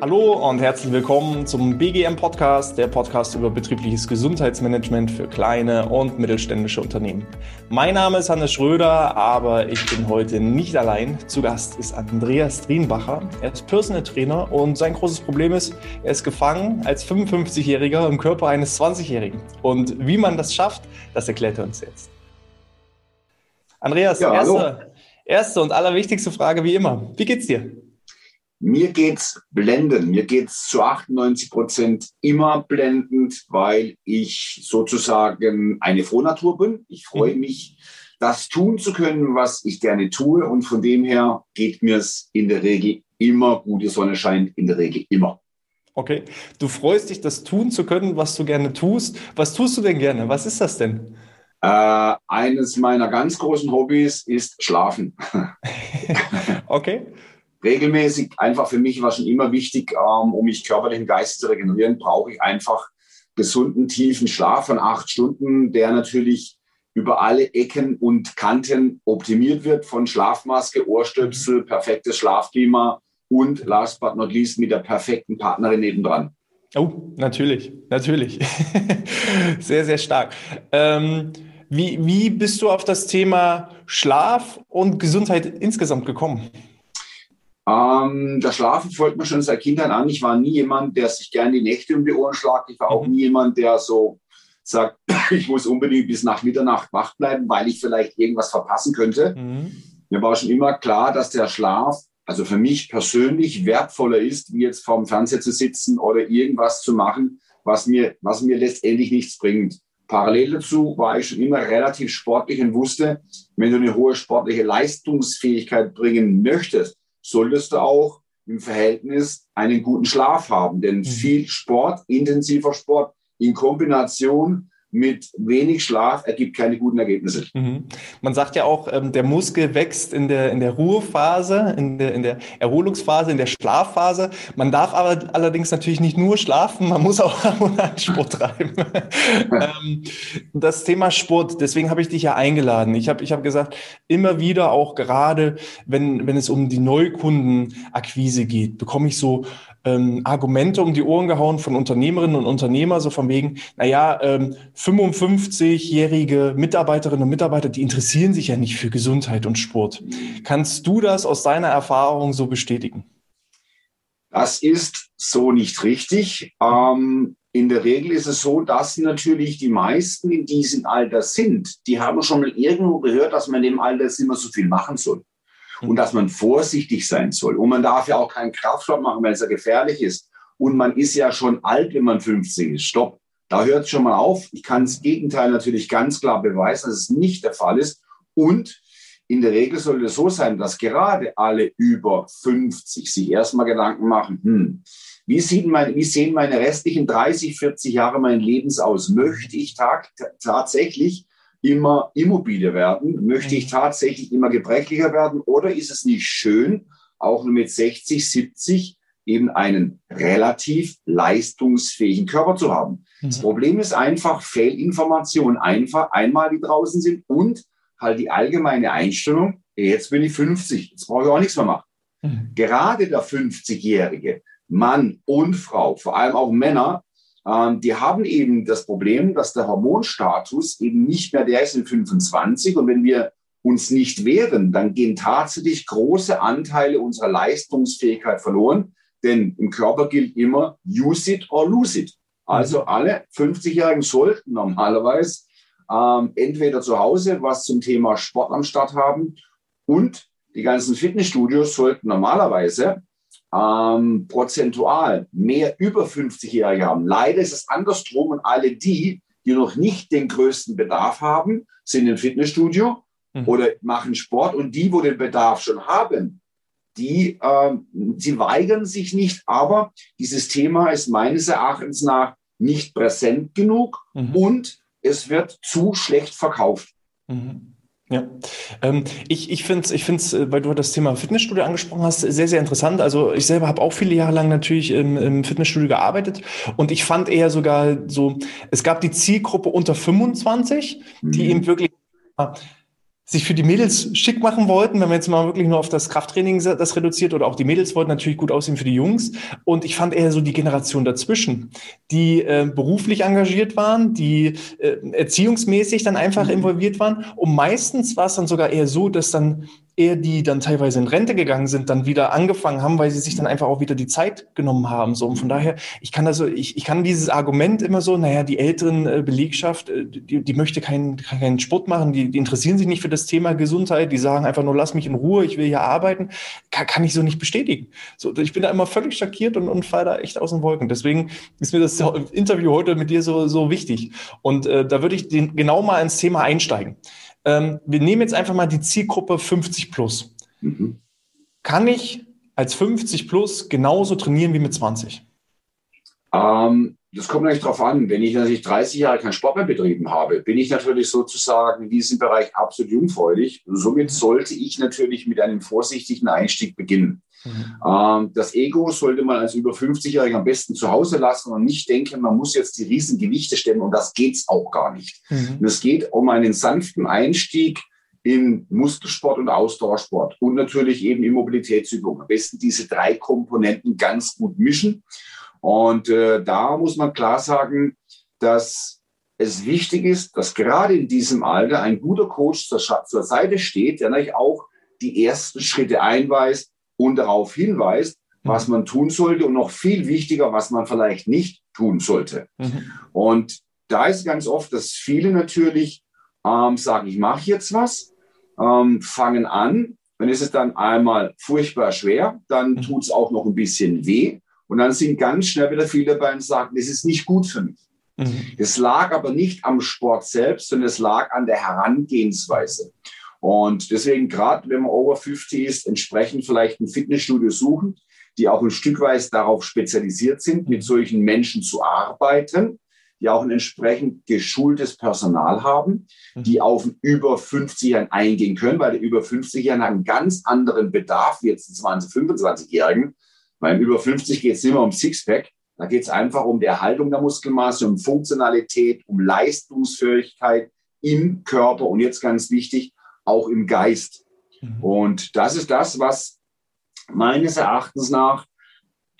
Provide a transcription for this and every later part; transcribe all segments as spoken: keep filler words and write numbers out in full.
Hallo und herzlich willkommen zum B G M Podcast, der Podcast über betriebliches Gesundheitsmanagement für kleine und mittelständische Unternehmen. Mein Name ist Hannes Schröder, aber ich bin heute nicht allein. Zu Gast ist Andreas Trienbacher. Er ist Personal Trainer und sein großes Problem ist, er ist gefangen als fünfundfünfzigjähriger im Körper eines zwanzigjährigen. Und wie man das schafft, das erklärt er uns jetzt. Andreas, ja, erste, erste und allerwichtigste Frage wie immer. Wie geht's dir? Mir geht's blendend. Mir geht's zu achtundneunzig Prozent immer blendend, weil ich sozusagen eine Frohnatur bin. Ich freue mich, das tun zu können, was ich gerne tue. Und von dem her geht mir's in der Regel immer gut. Die Sonne scheint in der Regel immer. Okay. Du freust dich, das tun zu können, was du gerne tust. Was tust du denn gerne? Was ist das denn? Äh, eines meiner ganz großen Hobbys ist Schlafen. Okay. Regelmäßig, einfach für mich war schon immer wichtig, ähm, um mich körperlich und geistig zu regenerieren, brauche ich einfach gesunden, tiefen Schlaf von acht Stunden, der natürlich über alle Ecken und Kanten optimiert wird, von Schlafmaske, Ohrstöpsel, perfektes Schlafklima und last but not least mit der perfekten Partnerin nebendran. Oh, natürlich, natürlich. Sehr, sehr stark. Ähm, wie, wie bist du auf das Thema Schlaf und Gesundheit insgesamt gekommen? Ähm, das Schlafen folgt mir schon seit Kindern an. Ich war nie jemand, der sich gerne die Nächte um die Ohren schlägt. Ich war auch nie jemand, der so sagt, ich muss unbedingt bis nach Mitternacht wach bleiben, weil ich vielleicht irgendwas verpassen könnte. Mhm. Mir war schon immer klar, dass der Schlaf, also für mich persönlich, wertvoller ist, wie jetzt vorm Fernseher zu sitzen oder irgendwas zu machen, was mir, was mir letztendlich nichts bringt. Parallel dazu war ich schon immer relativ sportlich und wusste, wenn du eine hohe sportliche Leistungsfähigkeit bringen möchtest, solltest du auch im Verhältnis einen guten Schlaf haben. Denn viel Sport, intensiver Sport in Kombination mit wenig Schlaf ergibt keine guten Ergebnisse. Mhm. Man sagt ja auch, ähm, der Muskel wächst in der, in der Ruhephase, in der, in der Erholungsphase, in der Schlafphase. Man darf aber allerdings natürlich nicht nur schlafen, man muss auch Sport treiben. ähm, das Thema Sport, deswegen habe ich dich ja eingeladen. Ich habe ich hab gesagt, immer wieder auch gerade, wenn, wenn es um die Neukundenakquise geht, bekomme ich so ähm, Argumente um die Ohren gehauen von Unternehmerinnen und Unternehmern, so von wegen, naja, ähm, fünfundfünfzigjährige Mitarbeiterinnen und Mitarbeiter, die interessieren sich ja nicht für Gesundheit und Sport. Kannst du das aus deiner Erfahrung so bestätigen? Das ist so nicht richtig. Ähm, in der Regel ist es so, dass natürlich die meisten in diesem Alter sind. Die haben schon mal irgendwo gehört, dass man in dem Alter nicht mehr so viel machen soll. Und dass man vorsichtig sein soll. Und man darf ja auch keinen Kraftsport machen, weil es ja gefährlich ist. Und man ist ja schon alt, wenn man fünfzig ist. Stopp. Da hört es schon mal auf. Ich kann das Gegenteil natürlich ganz klar beweisen, dass es nicht der Fall ist. Und in der Regel sollte es so sein, dass gerade alle über fünfzig sich erstmal Gedanken machen, hm, wie, sieht mein, wie sehen meine restlichen dreißig, vierzig Jahre meines Lebens aus? Möchte ich tag- t- tatsächlich immer immobile werden? Möchte ich tatsächlich immer gebrechlicher werden? Oder ist es nicht schön, auch nur mit sechzig, siebzig eben einen relativ leistungsfähigen Körper zu haben? Das Problem ist einfach Fehlinformationen, einfach einmal die draußen sind und halt die allgemeine Einstellung, jetzt bin ich fünfzig, jetzt brauche ich auch nichts mehr machen. Mhm. Gerade der fünfzigjährige Mann und Frau, vor allem auch Männer, ähm, die haben eben das Problem, dass der Hormonstatus eben nicht mehr der ist in fünfundzwanzig und wenn wir uns nicht wehren, dann gehen tatsächlich große Anteile unserer Leistungsfähigkeit verloren, denn im Körper gilt immer use it or lose it. Also alle fünfzigjährigen sollten normalerweise ähm, entweder zu Hause was zum Thema Sport am Start haben und die ganzen Fitnessstudios sollten normalerweise ähm, prozentual mehr über fünfzigjährige haben. Leider ist es andersrum und alle die, die noch nicht den größten Bedarf haben, sind im Fitnessstudio mhm. oder machen Sport und die, wo den Bedarf schon haben, die ähm, sie weigern sich nicht, aber dieses Thema ist meines Erachtens nach nicht präsent genug mhm. und es wird zu schlecht verkauft. Mhm. Ja, ähm, ich, ich finde es, ich find's, weil du das Thema Fitnessstudio angesprochen hast, sehr, sehr interessant. Also ich selber habe auch viele Jahre lang natürlich im, im Fitnessstudio gearbeitet und ich fand eher sogar so, es gab die Zielgruppe unter fünfundzwanzig, mhm. die eben wirklich sich für die Mädels schick machen wollten, wenn wir jetzt mal wirklich nur auf das Krafttraining das reduziert, oder auch die Mädels wollten natürlich gut aussehen für die Jungs. Und ich fand eher so die Generation dazwischen, die äh, beruflich engagiert waren, die äh, erziehungsmäßig dann einfach mhm. involviert waren. Und meistens war es dann sogar eher so, dass dann eher die dann teilweise in Rente gegangen sind, dann wieder angefangen haben, weil sie sich dann einfach auch wieder die Zeit genommen haben. So. Und von daher, ich kann also, ich, ich kann dieses Argument immer so, naja, die älteren äh, Belegschaft, äh, die, die möchte keinen, keinen Sport machen, die, die interessieren sich nicht für das Thema Gesundheit, die sagen einfach nur, lass mich in Ruhe, ich will hier arbeiten, kann, kann ich so nicht bestätigen. So, ich bin da immer völlig schockiert und, und falle da echt aus den Wolken. Deswegen ist mir das Interview heute mit dir so, so wichtig. Und äh, da würde ich den, genau mal ins Thema einsteigen. Ähm, wir nehmen jetzt einfach mal die Zielgruppe fünfzig plus. Mhm. Kann ich als fünfzig plus genauso trainieren wie mit zwanzig? Ähm, das kommt natürlich darauf an. Wenn ich natürlich dreißig Jahre keinen Sport mehr betrieben habe, bin ich natürlich sozusagen in diesem Bereich absolut jungfräulich. Somit sollte ich natürlich mit einem vorsichtigen Einstieg beginnen. Mhm. Ähm, das Ego sollte man als über fünfzig-Jähriger am besten zu Hause lassen und nicht denken, man muss jetzt die riesen Gewichte stemmen, und das geht es auch gar nicht. Mhm. Und es geht um einen sanften Einstieg in Muskelsport und Ausdauersport und natürlich eben in Mobilitätsübungen. Am besten diese drei Komponenten ganz gut mischen. Und äh, da muss man klar sagen, dass es wichtig ist, dass gerade in diesem Alter ein guter Coach zur, zur Seite steht, der natürlich auch die ersten Schritte einweist und darauf hinweist, was man tun sollte, und noch viel wichtiger, was man vielleicht nicht tun sollte. Mhm. Und da ist ganz oft, dass viele natürlich ähm, sagen, ich mache jetzt was, ähm, fangen an, dann ist es dann einmal furchtbar schwer, dann mhm. tut es auch noch ein bisschen weh, und dann sind ganz schnell wieder viele dabei und sagen, das ist nicht gut für mich. Mhm. Es lag aber nicht am Sport selbst, sondern es lag an der Herangehensweise. Und deswegen, gerade wenn man over fünfzig ist, entsprechend vielleicht ein Fitnessstudio suchen, die auch ein Stück weit darauf spezialisiert sind, mit solchen Menschen zu arbeiten, die auch ein entsprechend geschultes Personal haben, die auf den über fünfzig-Jährigen eingehen können, weil die über fünfzig-Jährigen haben einen ganz anderen Bedarf wie jetzt die zwanzig-, fünfundzwanzig-Jährigen. Beim über fünfzig geht es nicht mehr um Sixpack, da geht es einfach um die Erhaltung der Muskelmasse, um Funktionalität, um Leistungsfähigkeit im Körper und jetzt ganz wichtig, auch im Geist. Mhm. Und das ist das, was meines Erachtens nach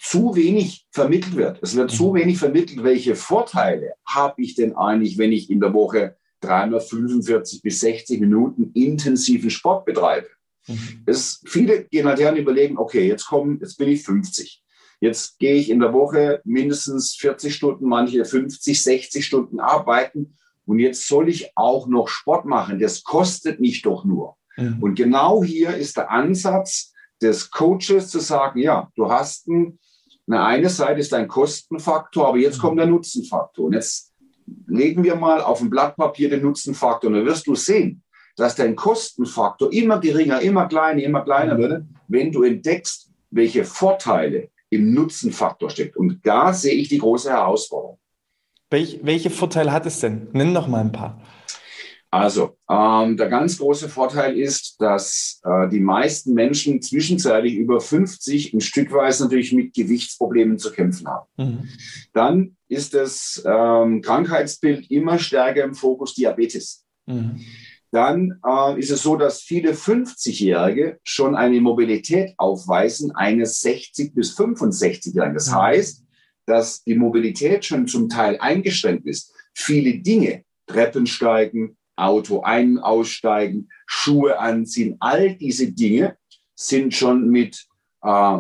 zu wenig vermittelt wird. Es wird mhm. zu wenig vermittelt, welche Vorteile habe ich denn eigentlich, wenn ich in der Woche dreihundertfünfundvierzig bis sechzig Minuten intensiven Sport betreibe. Mhm. Es, viele gehen halt her und überlegen, okay, jetzt kommen, jetzt bin ich fünfzig. Jetzt gehe ich in der Woche mindestens vierzig Stunden, manche fünfzig, sechzig Stunden arbeiten. Und jetzt soll ich auch noch Sport machen. Das kostet mich doch nur. Ja. Und genau hier ist der Ansatz des Coaches zu sagen, ja, du hast einen, eine Seite ist dein Kostenfaktor, aber jetzt kommt der Nutzenfaktor. Und jetzt legen wir mal auf ein Blatt Papier den Nutzenfaktor. Und dann wirst du sehen, dass dein Kostenfaktor immer geringer, immer kleiner, immer kleiner wird, wenn du entdeckst, welche Vorteile im Nutzenfaktor stecken. Und da sehe ich die große Herausforderung. Welch, welche Vorteile hat es denn? Nimm noch mal ein paar. Also, ähm, der ganz große Vorteil ist, dass äh, die meisten Menschen zwischenzeitlich über fünfzig ein Stück weit natürlich mit Gewichtsproblemen zu kämpfen haben. Mhm. Dann ist das ähm, Krankheitsbild immer stärker im Fokus Diabetes. Mhm. Dann äh, ist es so, dass viele fünfzig-Jährige schon eine Mobilität aufweisen, eines sechzig- bis fünfundsechzig-Jährigen. Das mhm. heißt, dass die Mobilität schon zum Teil eingeschränkt ist. Viele Dinge, Treppen steigen, Auto ein- aussteigen, Schuhe anziehen, all diese Dinge sind schon mit äh,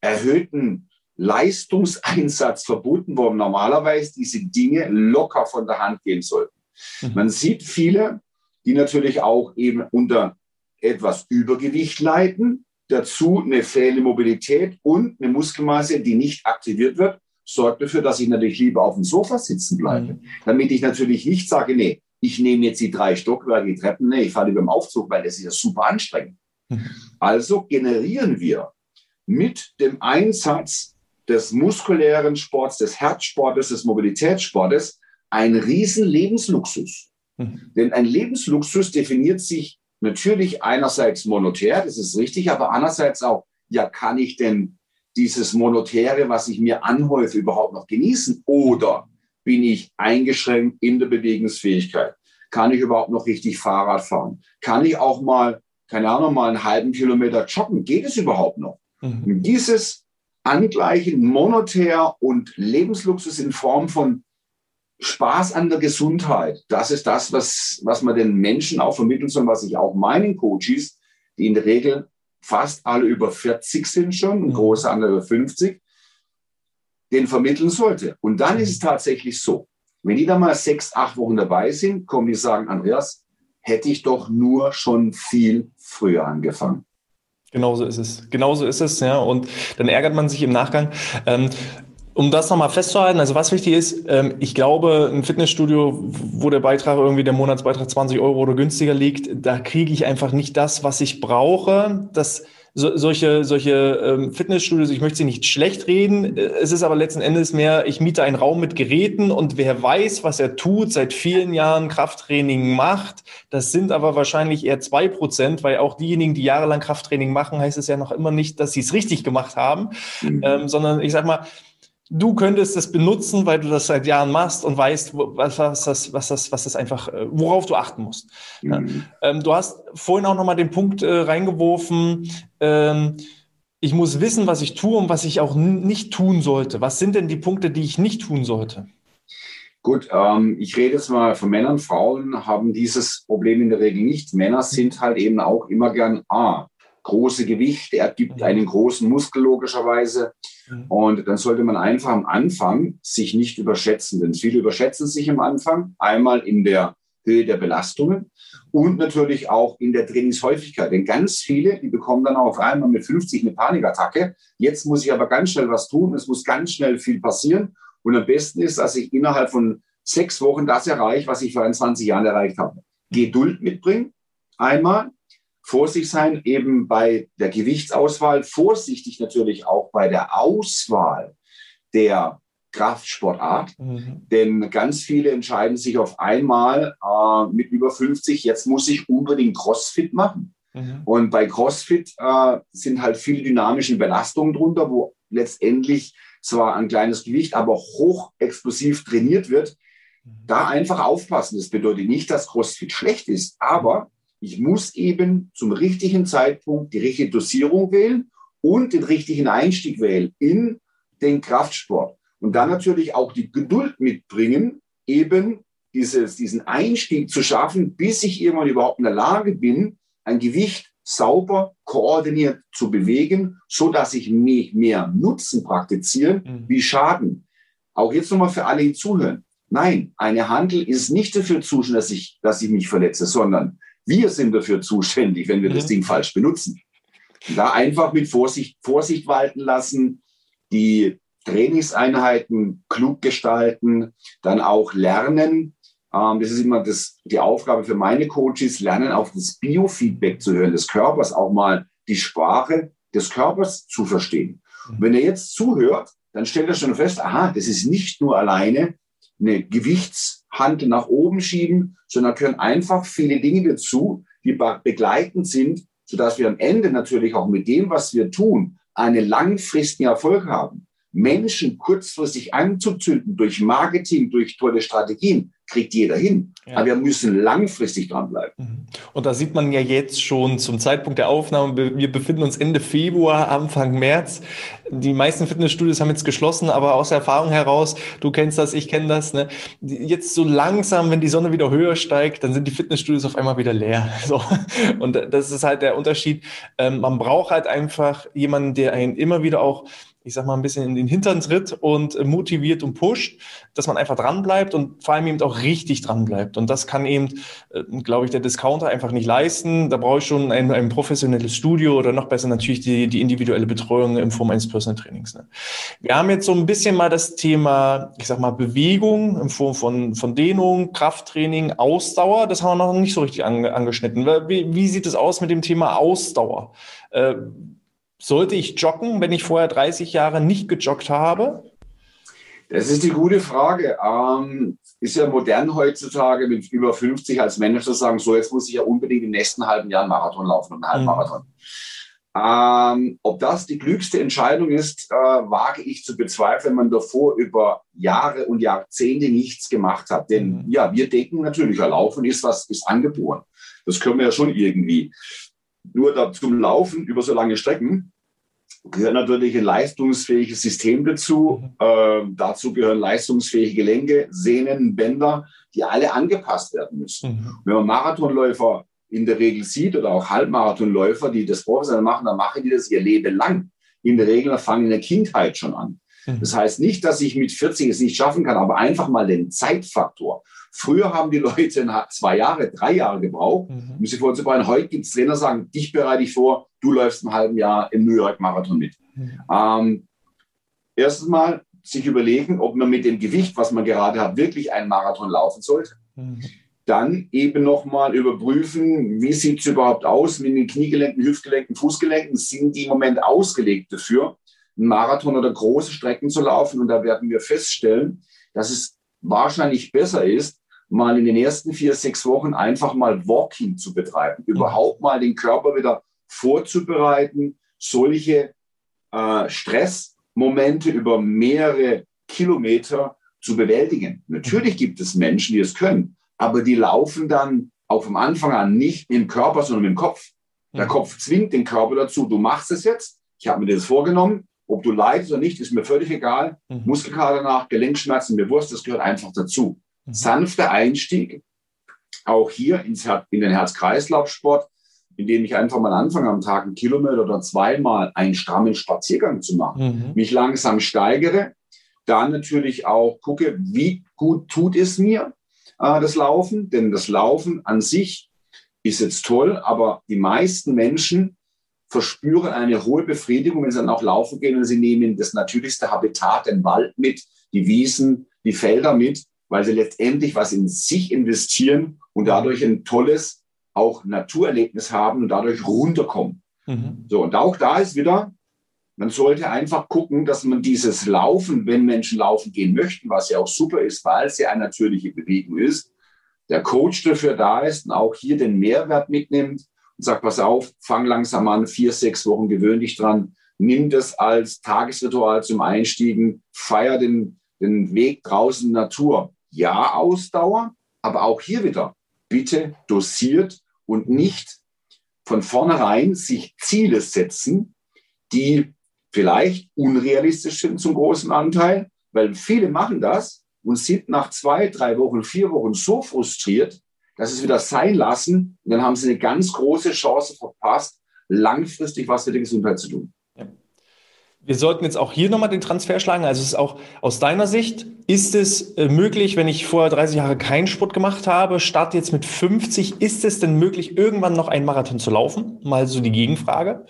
erhöhtem Leistungseinsatz verbunden, wo normalerweise diese Dinge locker von der Hand gehen sollten. Mhm. Man sieht viele, die natürlich auch eben unter etwas Übergewicht leiden, dazu eine fehlende Mobilität und eine Muskelmasse, die nicht aktiviert wird, sorgt dafür, dass ich natürlich lieber auf dem Sofa sitzen bleibe, mhm. damit ich natürlich nicht sage, nee, ich nehme jetzt die drei Stockwerke, die Treppen, nee, ich fahre lieber im Aufzug, weil das ist ja super anstrengend. Mhm. Also generieren wir mit dem Einsatz des muskulären Sports, des Herzsportes, des Mobilitätssportes einen riesen Lebensluxus. Mhm. Denn ein Lebensluxus definiert sich natürlich einerseits monetär, das ist richtig, aber andererseits auch, ja, kann ich denn dieses Monetäre, was ich mir anhäufe, überhaupt noch genießen? Oder bin ich eingeschränkt in der Bewegungsfähigkeit? Kann ich überhaupt noch richtig Fahrrad fahren? Kann ich auch mal, keine Ahnung, mal einen halben Kilometer joggen? Geht es überhaupt noch? Mhm. Dieses Angleichen monetär und Lebensluxus in Form von Spaß an der Gesundheit, das ist das, was, was man den Menschen auch vermitteln soll, was ich auch meinen Coaches, die in der Regel fast alle über vierzig sind schon, ein großer Anteil über fünfzig, den vermitteln sollte. Und dann ist es tatsächlich so, wenn die da mal sechs, acht Wochen dabei sind, kommen die sagen, Andreas, hätte ich doch nur schon viel früher angefangen. Genauso ist es. Genauso ist es, ja. Und dann ärgert man sich im Nachgang. Ähm, Um das nochmal festzuhalten, also was wichtig ist, ich glaube, ein Fitnessstudio, wo der Beitrag irgendwie, der Monatsbeitrag zwanzig Euro oder günstiger liegt, da kriege ich einfach nicht das, was ich brauche. Das, so, solche solche Fitnessstudios, ich möchte sie nicht schlecht reden, es ist aber letzten Endes mehr, ich miete einen Raum mit Geräten und wer weiß, was er tut, seit vielen Jahren Krafttraining macht, das sind aber wahrscheinlich eher zwei Prozent, weil auch diejenigen, die jahrelang Krafttraining machen, heißt es ja noch immer nicht, dass sie es richtig gemacht haben, mhm. ähm, sondern ich sag mal, du könntest das benutzen, weil du das seit Jahren machst und weißt, was das, was das, was das einfach, worauf du achten musst. Mhm. Du hast vorhin auch nochmal den Punkt reingeworfen, ich muss wissen, was ich tue und was ich auch nicht tun sollte. Was sind denn die Punkte, die ich nicht tun sollte? Gut, ähm, ich rede jetzt mal von Männern. Frauen haben dieses Problem in der Regel nicht. Männer sind halt eben auch immer gern A. große Gewichte, er gibt mhm. einen großen Muskel logischerweise. Mhm. Und dann sollte man einfach am Anfang sich nicht überschätzen, denn viele überschätzen sich am Anfang, einmal in der Höhe der Belastungen und natürlich auch in der Trainingshäufigkeit. Denn ganz viele, die bekommen dann auf einmal mit fünfzig eine Panikattacke. Jetzt muss ich aber ganz schnell was tun, es muss ganz schnell viel passieren. Und am besten ist, dass ich innerhalb von sechs Wochen das erreiche, was ich vor einundzwanzig Jahren erreicht habe. Geduld mitbringen, einmal. Vorsichtig sein, eben bei der Gewichtsauswahl, vorsichtig natürlich auch bei der Auswahl der Kraftsportart, mhm. denn ganz viele entscheiden sich auf einmal äh, mit über fünfzig, jetzt muss ich unbedingt Crossfit machen. Mhm. Und bei Crossfit äh, sind halt viele dynamische Belastungen drunter, wo letztendlich zwar ein kleines Gewicht, aber hochexplosiv trainiert wird. Mhm. Da einfach aufpassen. Das bedeutet nicht, dass Crossfit schlecht ist, aber ich muss eben zum richtigen Zeitpunkt die richtige Dosierung wählen und den richtigen Einstieg wählen in den Kraftsport. Und dann natürlich auch die Geduld mitbringen, eben dieses, diesen Einstieg zu schaffen, bis ich irgendwann überhaupt in der Lage bin, ein Gewicht sauber, koordiniert zu bewegen, so dass ich mich mehr Nutzen praktiziere, mhm. wie Schaden. Auch jetzt nochmal für alle, die zuhören. Nein, eine Handel ist nicht dafür zuständig, dass ich, dass ich mich verletze, sondern wir sind dafür zuständig, wenn wir mhm. das Ding falsch benutzen. Da einfach mit Vorsicht, Vorsicht walten lassen, die Trainingseinheiten klug gestalten, dann auch lernen. Ähm, das ist immer das, die Aufgabe für meine Coaches, lernen auf das Biofeedback zu hören, des Körpers, auch mal die Sprache des Körpers zu verstehen. Mhm. Wenn ihr jetzt zuhört, dann stellt ihr schon fest, aha, das ist nicht nur alleine eine Gewichtshandel nach oben schieben, sondern können einfach viele Dinge dazu, die begleitend sind, sodass wir am Ende natürlich auch mit dem, was wir tun, einen langfristigen Erfolg haben. Menschen kurzfristig anzuzünden durch Marketing, durch tolle Strategien, kriegt jeder hin. Ja. Aber wir müssen langfristig dranbleiben. Und da sieht man ja jetzt schon zum Zeitpunkt der Aufnahme, wir befinden uns Ende Februar, Anfang März. Die meisten Fitnessstudios haben jetzt geschlossen, aber aus der Erfahrung heraus, du kennst das, ich kenne das, ne? Jetzt so langsam, wenn die Sonne wieder höher steigt, dann sind die Fitnessstudios auf einmal wieder leer. So. Und das ist halt der Unterschied. Man braucht halt einfach jemanden, der einen immer wieder auch, ich sag mal, ein bisschen in den Hintern tritt und motiviert und pusht, dass man einfach dranbleibt und vor allem eben auch richtig dranbleibt. Und das kann eben, glaube ich, der Discounter einfach nicht leisten. Da brauche ich schon ein, ein professionelles Studio oder noch besser natürlich die, die individuelle Betreuung in Form eines Personal Trainings. Ne? Wir haben jetzt so ein bisschen mal das Thema, ich sag mal, Bewegung in Form von, von Dehnung, Krafttraining, Ausdauer. Das haben wir noch nicht so richtig an, angeschnitten. Wie, wie sieht es aus mit dem Thema Ausdauer? Äh, Sollte ich joggen, wenn ich vorher dreißig Jahre nicht gejoggt habe? Das ist die gute Frage. Ähm, ist ja modern heutzutage mit über fünfzig als Manager zu sagen, so jetzt muss ich ja unbedingt im nächsten halben Jahr einen Marathon laufen und einen Halbmarathon. Mhm. Ähm, ob das die klügste Entscheidung ist, äh, wage ich zu bezweifeln, wenn man davor über Jahre und Jahrzehnte nichts gemacht hat. Denn ja, wir denken natürlich, ja, Laufen ist was, ist angeboren. Das können wir ja schon irgendwie. Nur da, zum Laufen über so lange Strecken gehört natürlich ein leistungsfähiges System dazu. Äh, dazu gehören leistungsfähige Gelenke, Sehnen, Bänder, die alle angepasst werden müssen. Mhm. Wenn man Marathonläufer in der Regel sieht oder auch Halbmarathonläufer, die das professionell machen, dann machen die das ihr Leben lang. In der Regel fangen in der Kindheit schon an. Mhm. Das heißt nicht, dass ich mit vierzig es nicht schaffen kann, aber einfach mal den Zeitfaktor. Früher haben die Leute zwei Jahre, drei Jahre gebraucht, mhm. um sich vorzubereiten. Heute gibt es Trainer, die sagen, dich bereite ich vor, du läufst im halben Jahr im New York Marathon mit. Mhm. Ähm, erstens mal sich überlegen, ob man mit dem Gewicht, was man gerade hat, wirklich einen Marathon laufen sollte. Mhm. Dann eben nochmal überprüfen, wie sieht es überhaupt aus mit den Kniegelenken, Hüftgelenken, Fußgelenken. Sind die im Moment ausgelegt dafür, einen Marathon oder große Strecken zu laufen? Und da werden wir feststellen, dass es wahrscheinlich besser ist, mal in den ersten vier, sechs Wochen einfach mal Walking zu betreiben. Überhaupt mal den Körper wieder vorzubereiten, solche äh, Stressmomente über mehrere Kilometer zu bewältigen. Natürlich gibt es Menschen, die es können. Aber die laufen dann auch vom Anfang an nicht im Körper, sondern im Kopf. Der Kopf zwingt den Körper dazu, du machst es jetzt, ich habe mir das vorgenommen, ob du leidest oder nicht, ist mir völlig egal. Mhm. Muskelkater nach, Gelenkschmerzen, mir Wurst, das gehört einfach dazu. Mhm. Sanfter Einstieg, auch hier ins Her- in den Herz-Kreislauf-Sport, in dem ich einfach mal anfange, am Tag einen Kilometer oder zweimal einen strammen Spaziergang zu machen, mhm. mich langsam steigere, dann natürlich auch gucke, wie gut tut es mir, das Laufen, denn das Laufen an sich ist jetzt toll, aber die meisten Menschen verspüren eine hohe Befriedigung, wenn sie dann auch laufen gehen und sie nehmen das natürlichste Habitat, den Wald mit, die Wiesen, die Felder mit, weil sie letztendlich was in sich investieren und dadurch ein tolles auch Naturerlebnis haben und dadurch runterkommen. Mhm. So, und auch da ist wieder, man sollte einfach gucken, dass man dieses Laufen, wenn Menschen laufen gehen möchten, was ja auch super ist, weil es ja eine natürliche Bewegung ist, der Coach dafür da ist und auch hier den Mehrwert mitnimmt und sagt, pass auf, fang langsam an, vier, sechs Wochen gewöhn dich dran, nimm das als Tagesritual zum Einstiegen, feier den, den Weg draußen in die Natur. Ja, Ausdauer, aber auch hier wieder, bitte dosiert und nicht von vornherein sich Ziele setzen, die vielleicht unrealistisch sind zum großen Anteil, weil viele machen das und sind nach zwei, drei Wochen, vier Wochen so frustriert, dass sie es wieder sein lassen. Und dann haben sie eine ganz große Chance verpasst, langfristig was für die Gesundheit zu tun. Ja. Wir sollten jetzt auch hier nochmal den Transfer schlagen. Also es ist auch aus deiner Sicht, ist es möglich, wenn ich vorher dreißig Jahre keinen Sport gemacht habe, starte jetzt mit fünfzig, ist es denn möglich, irgendwann noch einen Marathon zu laufen? Mal so die Gegenfrage.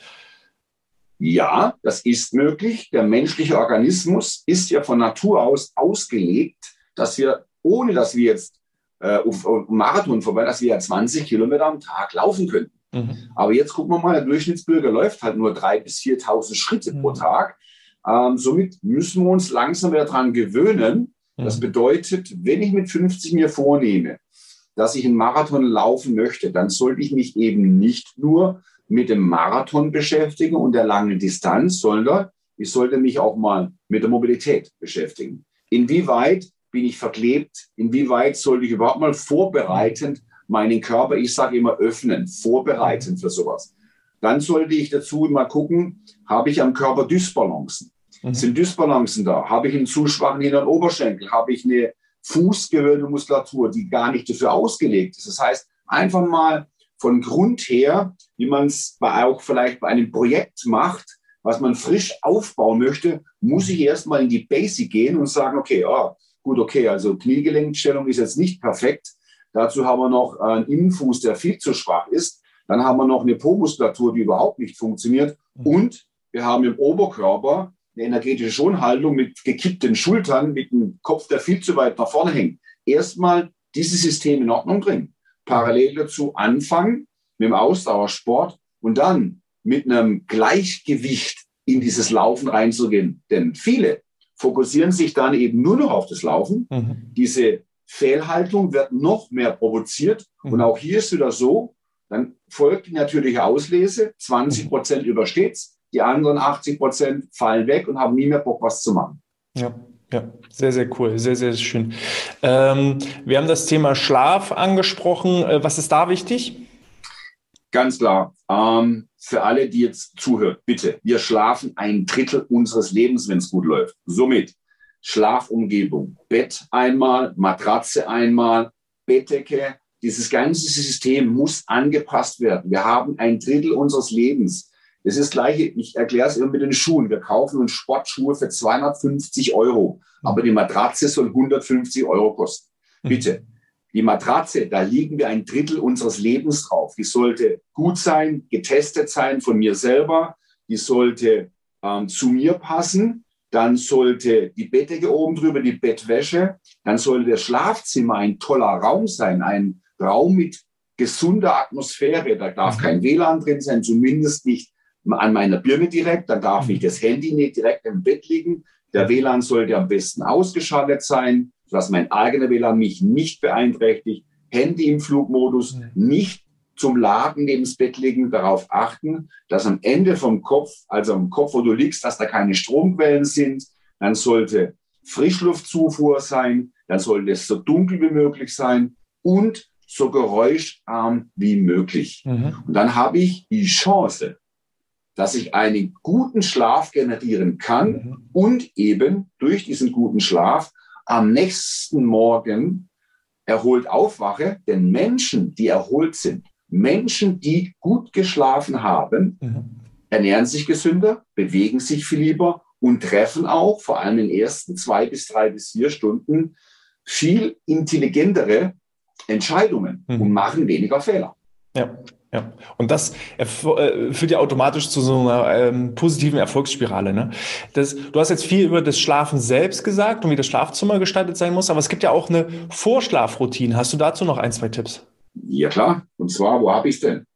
Ja, das ist möglich. Der menschliche Organismus ist ja von Natur aus ausgelegt, dass wir, ohne dass wir jetzt äh, auf, auf Marathon vorbei, dass wir ja zwanzig Kilometer am Tag laufen könnten. Mhm. Aber jetzt gucken wir mal, der Durchschnittsbürger läuft halt nur dreitausend bis viertausend Schritte mhm. pro Tag. Ähm, somit müssen wir uns langsam wieder daran gewöhnen. Mhm. Das bedeutet, wenn ich mit fünfzig mir vornehme, dass ich einen Marathon laufen möchte, dann sollte ich mich eben nicht nur mit dem Marathon beschäftigen und der langen Distanz, sondern ich sollte mich auch mal mit der Mobilität beschäftigen. Inwieweit bin ich verklebt? Inwieweit sollte ich überhaupt mal vorbereitend meinen Körper, ich sage immer öffnen, vorbereitend für sowas. Dann sollte ich dazu mal gucken, habe ich am Körper Dysbalancen? Mhm. Sind Dysbalancen da? Habe ich einen zu schwachen Hinter- und Oberschenkel? Habe ich eine Fußgewölbemuskulatur, die gar nicht dafür ausgelegt ist? Das heißt, einfach mal von Grund her, wie man es auch vielleicht bei einem Projekt macht, was man frisch aufbauen möchte, muss ich erstmal in die Basic gehen und sagen, okay, oh, gut, okay, also Kniegelenkstellung ist jetzt nicht perfekt. Dazu haben wir noch einen Innenfuß, der viel zu schwach ist. Dann haben wir noch eine Po-Muskulatur, die überhaupt nicht funktioniert. Und wir haben im Oberkörper eine energetische Schonhaltung mit gekippten Schultern, mit einem Kopf, der viel zu weit nach vorne hängt. Erstmal dieses System in Ordnung bringen. Parallel dazu anfangen mit dem Ausdauersport und dann mit einem Gleichgewicht in dieses Laufen reinzugehen. Denn viele fokussieren sich dann eben nur noch auf das Laufen. Mhm. Diese Fehlhaltung wird noch mehr provoziert. Mhm. Und auch hier ist wieder so, dann folgt die natürliche Auslese, zwanzig Prozent übersteht's, die anderen achtzig Prozent fallen weg und haben nie mehr Bock, was zu machen. Ja. Ja, sehr, sehr cool, sehr, sehr schön. Ähm, wir haben das Thema Schlaf angesprochen. Was ist da wichtig? Ganz klar. Ähm, für alle, die jetzt zuhören, bitte. Wir schlafen ein Drittel unseres Lebens, wenn es gut läuft. Somit Schlafumgebung, Bett einmal, Matratze einmal, Bettdecke. Dieses ganze System muss angepasst werden. Wir haben ein Drittel unseres Lebens. Das ist das Gleiche, ich erkläre es immer mit den Schuhen. Wir kaufen uns Sportschuhe für zweihundertfünfzig Euro, aber die Matratze soll hundertfünfzig Euro kosten. Bitte, die Matratze, da liegen wir ein Drittel unseres Lebens drauf. Die sollte gut sein, getestet sein von mir selber. Die sollte ähm, zu mir passen. Dann sollte die Bettdecke oben drüber, die Bettwäsche. Dann sollte das Schlafzimmer ein toller Raum sein, ein Raum mit gesunder Atmosphäre. Da darf kein W L A N drin sein, zumindest nicht an meiner Birne direkt, dann darf ich das Handy nicht direkt im Bett liegen. Der W L A N sollte am besten ausgeschaltet sein, sodass mein eigener W L A N mich nicht beeinträchtigt. Handy im Flugmodus, nicht zum Laden neben das Bett liegen, darauf achten, dass am Ende vom Kopf, also am Kopf, wo du liegst, dass da keine Stromquellen sind. Dann sollte Frischluftzufuhr sein, dann sollte es so dunkel wie möglich sein und so geräuscharm wie möglich. Mhm. Und dann habe ich die Chance, dass ich einen guten Schlaf generieren kann, mhm, und eben durch diesen guten Schlaf am nächsten Morgen erholt aufwache. Denn Menschen, die erholt sind, Menschen, die gut geschlafen haben, mhm, ernähren sich gesünder, bewegen sich viel lieber und treffen auch vor allem in den ersten zwei bis drei bis vier Stunden viel intelligentere Entscheidungen, mhm, und machen weniger Fehler. Ja. Ja, und das erf- führt ja automatisch zu so einer ähm, positiven Erfolgsspirale. Ne? Das, du hast jetzt viel über das Schlafen selbst gesagt und wie das Schlafzimmer gestaltet sein muss, aber es gibt ja auch eine Vorschlafroutine. Hast du dazu noch ein, zwei Tipps? Ja, klar. Und zwar, wo habe ich es denn?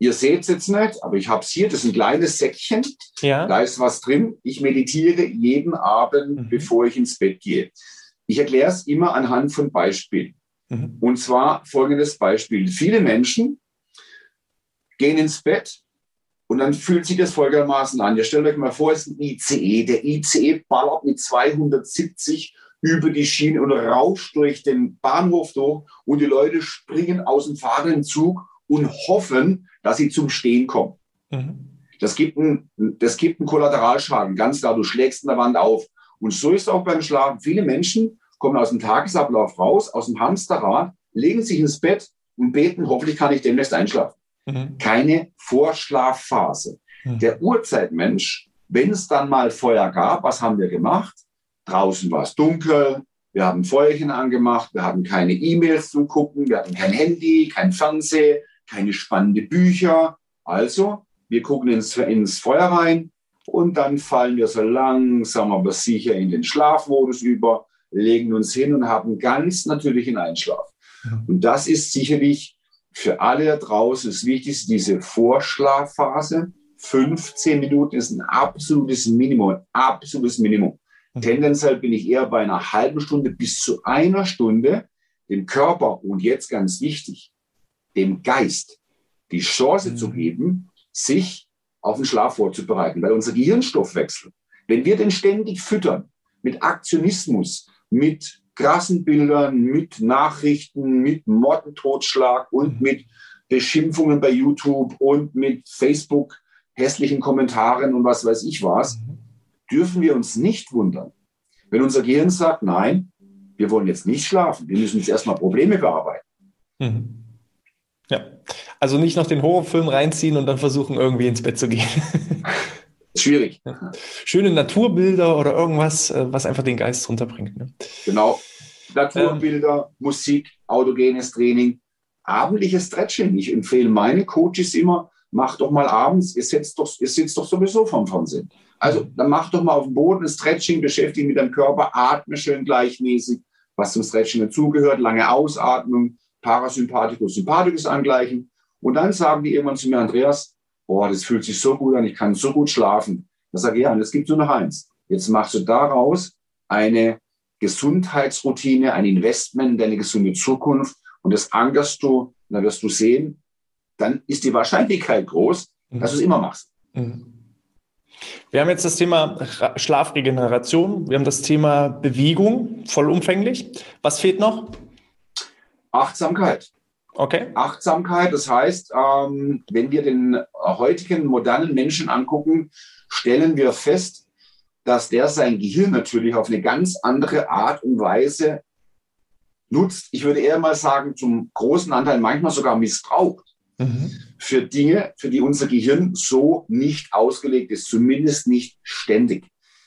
Ihr seht es jetzt nicht, aber ich habe es hier. Das ist ein kleines Säckchen. Ja. Da ist was drin. Ich meditiere jeden Abend, mhm, bevor ich ins Bett gehe. Ich erkläre es immer anhand von Beispielen. Mhm. Und zwar folgendes Beispiel. Viele Menschen gehen ins Bett und dann fühlt sich das folgendermaßen an. Ihr stellt euch mal vor, es ist ein I C E. Der I C E ballert mit zweihundertsiebzig über die Schiene und rauscht durch den Bahnhof durch und die Leute springen aus dem fahrenden Zug und hoffen, dass sie zum Stehen kommen. Mhm. Das gibt einen, das gibt einen Kollateralschaden, ganz klar. Du schlägst in der Wand auf. Und so ist es auch beim Schlafen. Viele Menschen kommen aus dem Tagesablauf raus, aus dem Hamsterrad, legen sich ins Bett und beten, hoffentlich kann ich demnächst einschlafen. Keine Vorschlafphase. Hm. Der Urzeitmensch, wenn es dann mal Feuer gab, was haben wir gemacht? Draußen war es dunkel, wir haben Feuerchen angemacht, wir hatten keine E-Mails zu gucken, wir hatten kein Handy, kein Fernsehen, keine spannenden Bücher. Also, wir gucken ins, ins Feuer rein und dann fallen wir so langsam aber sicher in den Schlafmodus über, legen uns hin und haben ganz natürlichen Einschlaf. Hm. Und das ist sicherlich für alle da draußen das Wichtigste, diese Vorschlafphase. fünfzehn Minuten ist ein absolutes Minimum, ein absolutes Minimum. Mhm. Tendenziell bin ich eher bei einer halben Stunde bis zu einer Stunde dem Körper und jetzt ganz wichtig, dem Geist die Chance, mhm, zu geben, sich auf den Schlaf vorzubereiten, weil unser Gehirnstoffwechsel, wenn wir den ständig füttern mit Aktionismus, mit krassen Bildern, mit Nachrichten, mit Mordentotschlag und mit Beschimpfungen bei YouTube und mit Facebook, hässlichen Kommentaren und was weiß ich was, dürfen wir uns nicht wundern, wenn unser Gehirn sagt, nein, wir wollen jetzt nicht schlafen, wir müssen jetzt erstmal Probleme bearbeiten. Mhm. Ja, also nicht noch den Horrorfilm reinziehen und dann versuchen, irgendwie ins Bett zu gehen. Schwierig. Ja. Schöne Naturbilder oder irgendwas, was einfach den Geist runterbringt. Ne? Genau. Naturbilder, ähm. Musik, autogenes Training, abendliches Stretching. Ich empfehle meine Coaches immer, mach doch mal abends, ihr sitzt doch, ihr sitzt doch sowieso vorm Fernsehen. Also dann mach doch mal auf dem Boden ein Stretching, beschäftige dich mit deinem Körper, atme schön gleichmäßig, was zum Stretching dazugehört, lange Ausatmung, Parasympathikus, Sympathikus angleichen. Und dann sagen die irgendwann zu mir, Andreas, boah, das fühlt sich so gut an, ich kann so gut schlafen. Da sage ich, ja, es gibt nur noch eins. Jetzt machst du daraus eine Gesundheitsroutine, ein Investment in deine gesunde Zukunft und das ankerst du, und dann wirst du sehen, dann ist die Wahrscheinlichkeit groß, mhm. dass du es immer machst. Mhm. Wir haben jetzt das Thema Schlafregeneration, wir haben das Thema Bewegung vollumfänglich. Was fehlt noch? Achtsamkeit. Okay. Achtsamkeit, das heißt, ähm, wenn wir den heutigen modernen Menschen angucken, stellen wir fest, dass der sein Gehirn natürlich auf eine ganz andere Art und Weise nutzt. Ich würde eher mal sagen, zum großen Anteil manchmal sogar missbraucht. Mhm. Für Dinge, für die unser Gehirn so nicht ausgelegt ist, zumindest nicht ständig.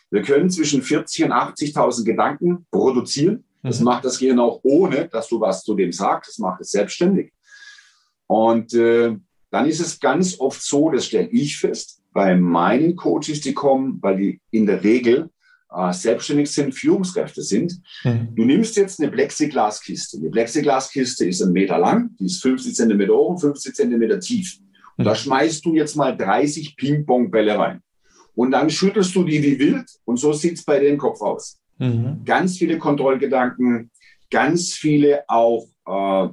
Wir können zwischen vierzig und achtzigtausend Gedanken produzieren. Das mhm. macht das Gehirn auch ohne, dass du was zu dem sagst. Das macht es selbstständig. Und äh, dann ist es ganz oft so, das stelle ich fest, bei meinen Coaches, die kommen, weil die in der Regel äh, selbstständig sind, Führungskräfte sind. Mhm. Du nimmst jetzt eine Plexiglaskiste. Die Plexiglaskiste ist einen Meter lang, die ist fünfzig Zentimeter hoch und fünfzig Zentimeter tief. Und mhm. da schmeißt du jetzt mal dreißig Ping-Pong-Bälle rein. Und dann schüttelst du die wie wild und so sieht es bei dir im Kopf aus. Mhm. Ganz viele Kontrollgedanken, ganz viele auch äh,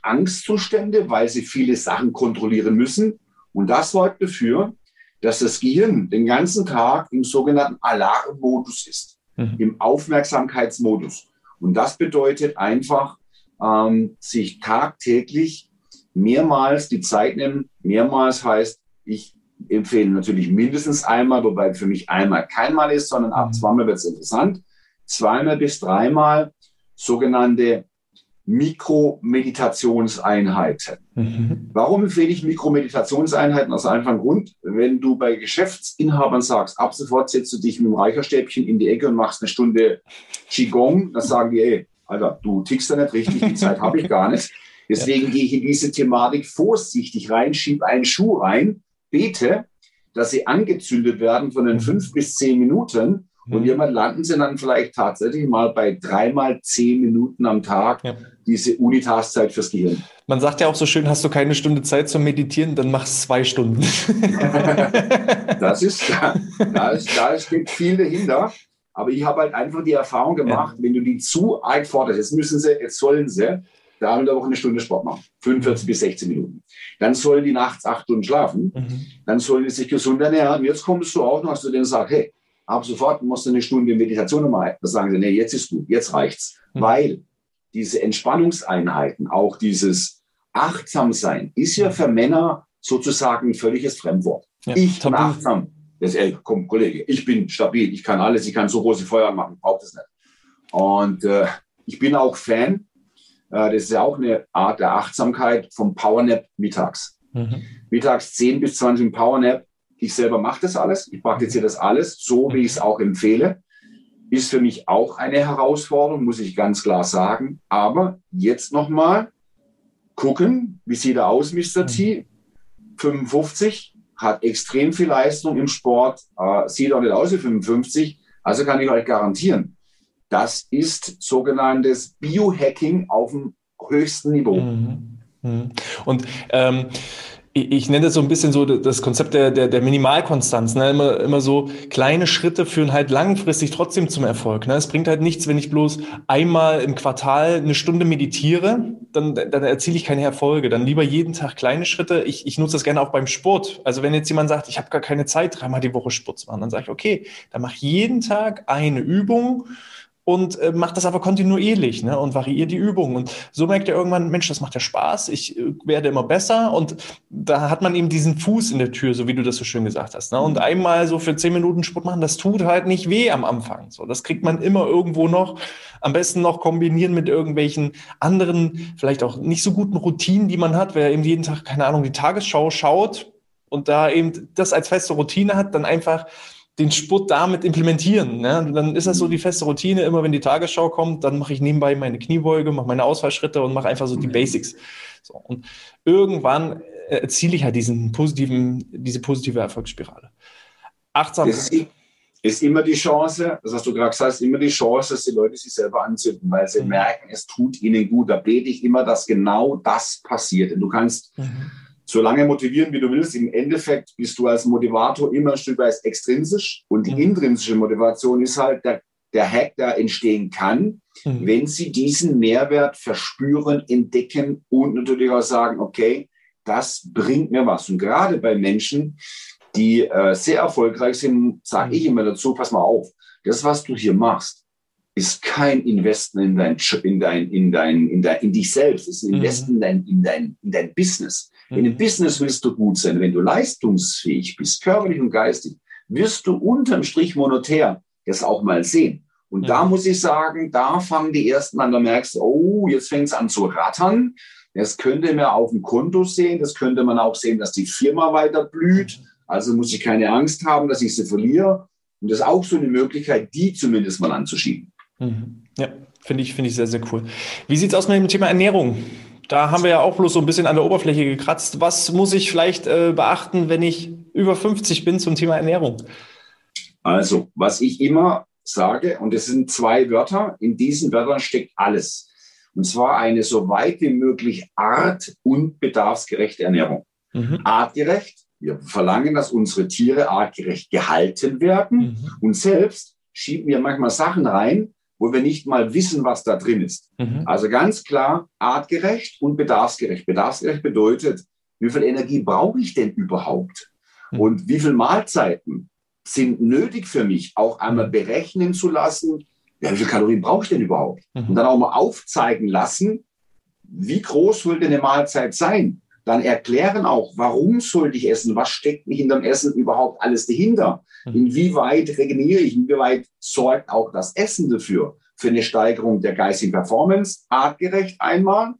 Angstzustände, weil sie viele Sachen kontrollieren müssen. Und das sorgt dafür, dass das Gehirn den ganzen Tag im sogenannten Alarmmodus ist, mhm. im Aufmerksamkeitsmodus. Und das bedeutet einfach, ähm, sich tagtäglich mehrmals die Zeit nehmen. Mehrmals heißt, ich empfehlen natürlich mindestens einmal, wobei für mich einmal kein Mal ist, sondern ab zweimal wird es interessant. Zweimal bis dreimal sogenannte Mikromeditationseinheiten. Mhm. Warum empfehle ich Mikromeditationseinheiten? Aus einem einfachen Grund, wenn du bei Geschäftsinhabern sagst, ab sofort setzt du dich mit dem Reicherstäbchen in die Ecke und machst eine Stunde Qigong, dann sagen die, ey, Alter, du tickst da nicht richtig, die Zeit habe ich gar nicht. Deswegen ja. gehe ich in diese Thematik vorsichtig rein, schiebe einen Schuh rein, bete, dass sie angezündet werden von den fünf bis zehn Minuten und mhm. jemand landen sie dann vielleicht tatsächlich mal bei dreimal zehn Minuten am Tag, ja. diese Unitas-Zeit fürs Gehirn. Man sagt ja auch so schön, hast du keine Stunde Zeit zum Meditieren, dann mach's zwei Stunden. Das ist, da, ist, da steht viel dahinter, aber ich habe halt einfach die Erfahrung gemacht, ja. wenn du die zu arg forderst, jetzt müssen sie, jetzt sollen sie, da haben wir auch eine Stunde Sport machen, fünfundvierzig bis sechzig Minuten. Dann sollen die nachts acht Stunden schlafen, mhm. dann sollen die sich gesund ernähren. Und jetzt kommst du auch noch, dass du denen sagst, hey, ab sofort musst du eine Stunde Meditation machen. Da sagen sie, nee, jetzt ist gut, jetzt reicht's. Mhm. Weil diese Entspannungseinheiten, auch dieses Achtsamsein, ist ja für Männer sozusagen ein völliges Fremdwort. Ja, ich bin achtsam. Das, ey, komm, Kollege, ich bin stabil, ich kann alles, ich kann so große Feuer machen, braucht es nicht. Und äh, ich bin auch Fan, das ist ja auch eine Art der Achtsamkeit, vom Powernap mittags. Mhm. Mittags zehn bis zwanzig Powernap. Ich selber mache das alles. Ich praktiziere das alles, so wie ich es auch empfehle. Ist für mich auch eine Herausforderung, muss ich ganz klar sagen. Aber jetzt nochmal gucken, wie sieht er aus, Mister Mhm. T? fünfundfünfzig, hat extrem viel Leistung im Sport, äh, sieht auch nicht aus wie fünfundfünfzig. Also kann ich euch garantieren, das ist sogenanntes Biohacking auf dem höchsten Niveau. Und ähm, ich, ich nenne das so ein bisschen so das Konzept der, der, der Minimalkonstanz. Ne? Immer, immer so kleine Schritte führen halt langfristig trotzdem zum Erfolg. Ne? Es bringt halt nichts, wenn ich bloß einmal im Quartal eine Stunde meditiere, dann, dann erziele ich keine Erfolge. Dann lieber jeden Tag kleine Schritte. Ich, ich nutze das gerne auch beim Sport. Also wenn jetzt jemand sagt, ich habe gar keine Zeit, dreimal die Woche Sport zu machen, dann sage ich, okay, dann mach jeden Tag eine Übung, und äh, macht das aber kontinuierlich, ne, und variiert die Übungen. Und so merkt ihr irgendwann, Mensch, das macht ja Spaß, ich äh, werde immer besser. Und da hat man eben diesen Fuß in der Tür, so wie du das so schön gesagt hast. Ne? Und einmal so für zehn Minuten Sport machen, das tut halt nicht weh am Anfang. So, das kriegt man immer irgendwo noch, am besten noch kombinieren mit irgendwelchen anderen, vielleicht auch nicht so guten Routinen, die man hat, wer eben jeden Tag, keine Ahnung, die Tagesschau schaut und da eben das als feste Routine hat, dann einfach den Sport damit implementieren. Ne? Dann ist das so die feste Routine. Immer wenn die Tagesschau kommt, dann mache ich nebenbei meine Kniebeuge, mache meine Ausfallschritte und mache einfach so die Basics. So, und irgendwann erziele ich halt diesen positiven, diese positive Erfolgsspirale. Achtsamkeit. Es ist, ist immer die Chance, das hast du gerade gesagt, immer die Chance, dass die Leute sich selber anzünden, weil sie mhm. merken, es tut ihnen gut. Da bete ich immer, dass genau das passiert. Und du kannst mhm. so lange motivieren, wie du willst. Im Endeffekt bist du als Motivator immer ein Stück weit extrinsisch. Und die mhm. intrinsische Motivation ist halt der, der Hack, der entstehen kann, mhm. wenn sie diesen Mehrwert verspüren, entdecken und natürlich auch sagen, okay, das bringt mir was. Und gerade bei Menschen, die äh, sehr erfolgreich sind, sage ich immer dazu, pass mal auf, das, was du hier machst, ist kein Investen in dein, in dein, in dein, in dein, in dich selbst, ist ein Investen mhm. in dein, in dein, in dein Business. Mhm. In dem Business willst du gut sein. Wenn du leistungsfähig bist, körperlich und geistig, wirst du unterm Strich monetär das auch mal sehen. Und ja. da muss ich sagen, da fangen die ersten an, da merkst du, oh, jetzt fängt es an zu rattern. Das könnte man auf dem Konto sehen, das könnte man auch sehen, dass die Firma weiter blüht. Also muss ich keine Angst haben, dass ich sie verliere. Und das ist auch so eine Möglichkeit, die zumindest mal anzuschieben. Mhm. Ja, finde ich, finde ich sehr, sehr cool. Wie sieht es aus mit dem Thema Ernährung? Da haben wir ja auch bloß so ein bisschen an der Oberfläche gekratzt. Was muss ich vielleicht äh, beachten, wenn ich über fünfzig bin zum Thema Ernährung? Also, was ich immer sage, und es sind zwei Wörter, in diesen Wörtern steckt alles. Und zwar eine so weit wie möglich art- und bedarfsgerechte Ernährung. Mhm. Artgerecht, wir verlangen, dass unsere Tiere artgerecht gehalten werden. Mhm. Und selbst schieben wir manchmal Sachen rein, wo wir nicht mal wissen, was da drin ist. Mhm. Also ganz klar artgerecht und bedarfsgerecht. Bedarfsgerecht bedeutet, wie viel Energie brauche ich denn überhaupt? Mhm. Und wie viele Mahlzeiten sind nötig für mich, auch einmal berechnen zu lassen, ja, wie viele Kalorien brauche ich denn überhaupt? Mhm. Und dann auch mal aufzeigen lassen, wie groß sollte eine Mahlzeit sein? Dann erklären auch, warum sollte ich essen? Was steckt mich hinterm Essen überhaupt alles dahinter? Mhm. Inwieweit regeneriere ich? Inwieweit sorgt auch das Essen dafür? Für eine Steigerung der geistigen Performance, artgerecht einmal,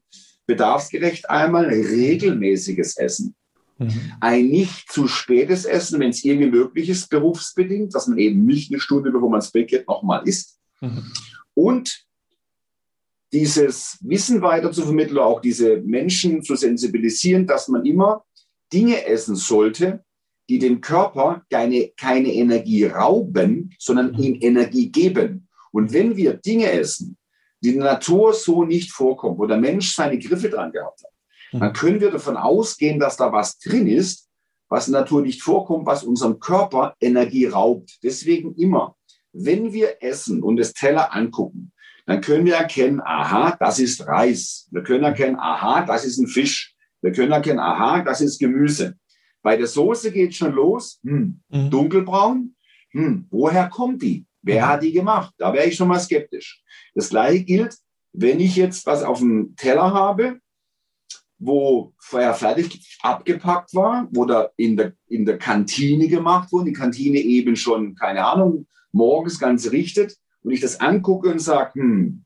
bedarfsgerecht einmal, regelmäßiges Essen. Mhm. Ein nicht zu spätes Essen, wenn es irgendwie möglich ist, berufsbedingt, dass man eben nicht eine Stunde, bevor man ins Bett geht, nochmal isst. Mhm. Und dieses Wissen weiter zu vermitteln, auch diese Menschen zu sensibilisieren, dass man immer Dinge essen sollte, die dem Körper keine, keine Energie rauben, sondern ihm Energie geben. Und wenn wir Dinge essen, die in der Natur so nicht vorkommen, wo der Mensch seine Griffe dran gehabt hat, dann können wir davon ausgehen, dass da was drin ist, was in der Natur nicht vorkommt, was unserem Körper Energie raubt. Deswegen immer, wenn wir essen und das Teller angucken, dann können wir erkennen, aha, das ist Reis. Wir können erkennen, aha, das ist ein Fisch. Wir können erkennen, aha, das ist Gemüse. Bei der Soße geht schon los, hm, mhm. dunkelbraun, hm, woher kommt die? Wer hat die gemacht? Da wäre ich schon mal skeptisch. Das Gleiche gilt, wenn ich jetzt was auf dem Teller habe, wo vorher fertig abgepackt war, wo da in der, in der Kantine gemacht wurde, die Kantine eben schon, keine Ahnung, morgens ganz richtet, und ich das angucke und sage, hm,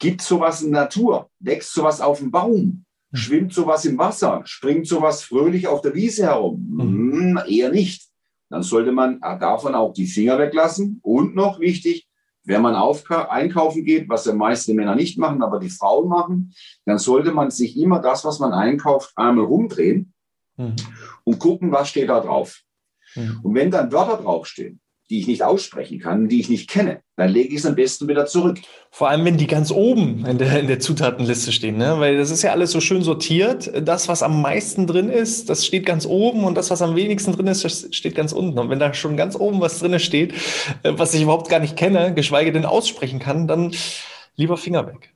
gibt sowas in der Natur? Wächst sowas auf dem Baum? Mhm. Schwimmt sowas im Wasser? Springt sowas fröhlich auf der Wiese herum? Mhm. Hm, eher nicht. Dann sollte man davon auch die Finger weglassen. Und noch wichtig, wenn man auf, einkaufen geht, was ja meiste Männer nicht machen, aber die Frauen machen, dann sollte man sich immer das, was man einkauft, einmal rumdrehen mhm. und gucken, was steht da drauf. Mhm. Und wenn dann Wörter draufstehen, die ich nicht aussprechen kann, die ich nicht kenne, dann lege ich es am besten wieder zurück. Vor allem, wenn die ganz oben in der, in der Zutatenliste stehen, ne? Weil das ist ja alles so schön sortiert. Das, was am meisten drin ist, das steht ganz oben, und das, was am wenigsten drin ist, das steht ganz unten. Und wenn da schon ganz oben was drin steht, was ich überhaupt gar nicht kenne, geschweige denn aussprechen kann, dann lieber Finger weg.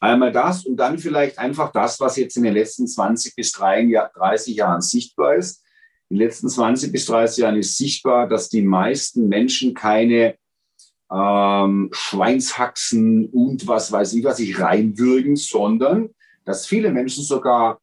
Einmal das und dann vielleicht einfach das, was jetzt in den letzten zwanzig bis dreißig Jahren sichtbar ist. In den letzten zwanzig bis dreißig Jahren ist sichtbar, dass die meisten Menschen keine ähm, Schweinshaxen und was weiß ich, was sich reinwürgen, sondern dass viele Menschen sogar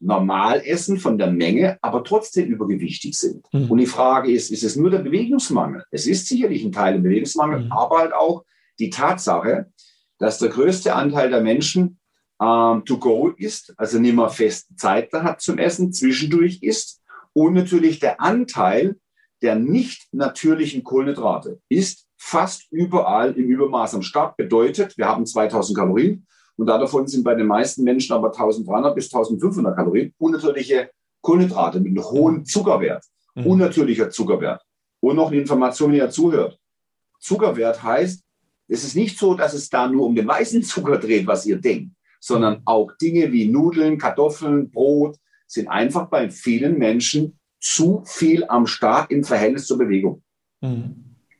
normal essen von der Menge, aber trotzdem übergewichtig sind. Mhm. Und die Frage ist, ist es nur der Bewegungsmangel? Es ist sicherlich ein Teil der Bewegungsmangel, mhm. aber halt auch die Tatsache, dass der größte Anteil der Menschen ähm, to go ist, also nicht mehr feste Zeit hat zum Essen, zwischendurch isst. Und natürlich der Anteil der nicht natürlichen Kohlenhydrate ist fast überall im Übermaß am Start. Bedeutet, wir haben zweitausend Kalorien und davon sind bei den meisten Menschen aber dreizehnhundert bis fünfzehnhundert Kalorien unnatürliche Kohlenhydrate mit einem hohen Zuckerwert, mhm. unnatürlicher Zuckerwert. Und noch eine Information, die ihr zuhört. Zuckerwert heißt, es ist nicht so, dass es da nur um den weißen Zucker dreht, was ihr denkt, sondern auch Dinge wie Nudeln, Kartoffeln, Brot, sind einfach bei vielen Menschen zu viel am Start im Verhältnis zur Bewegung. Mhm.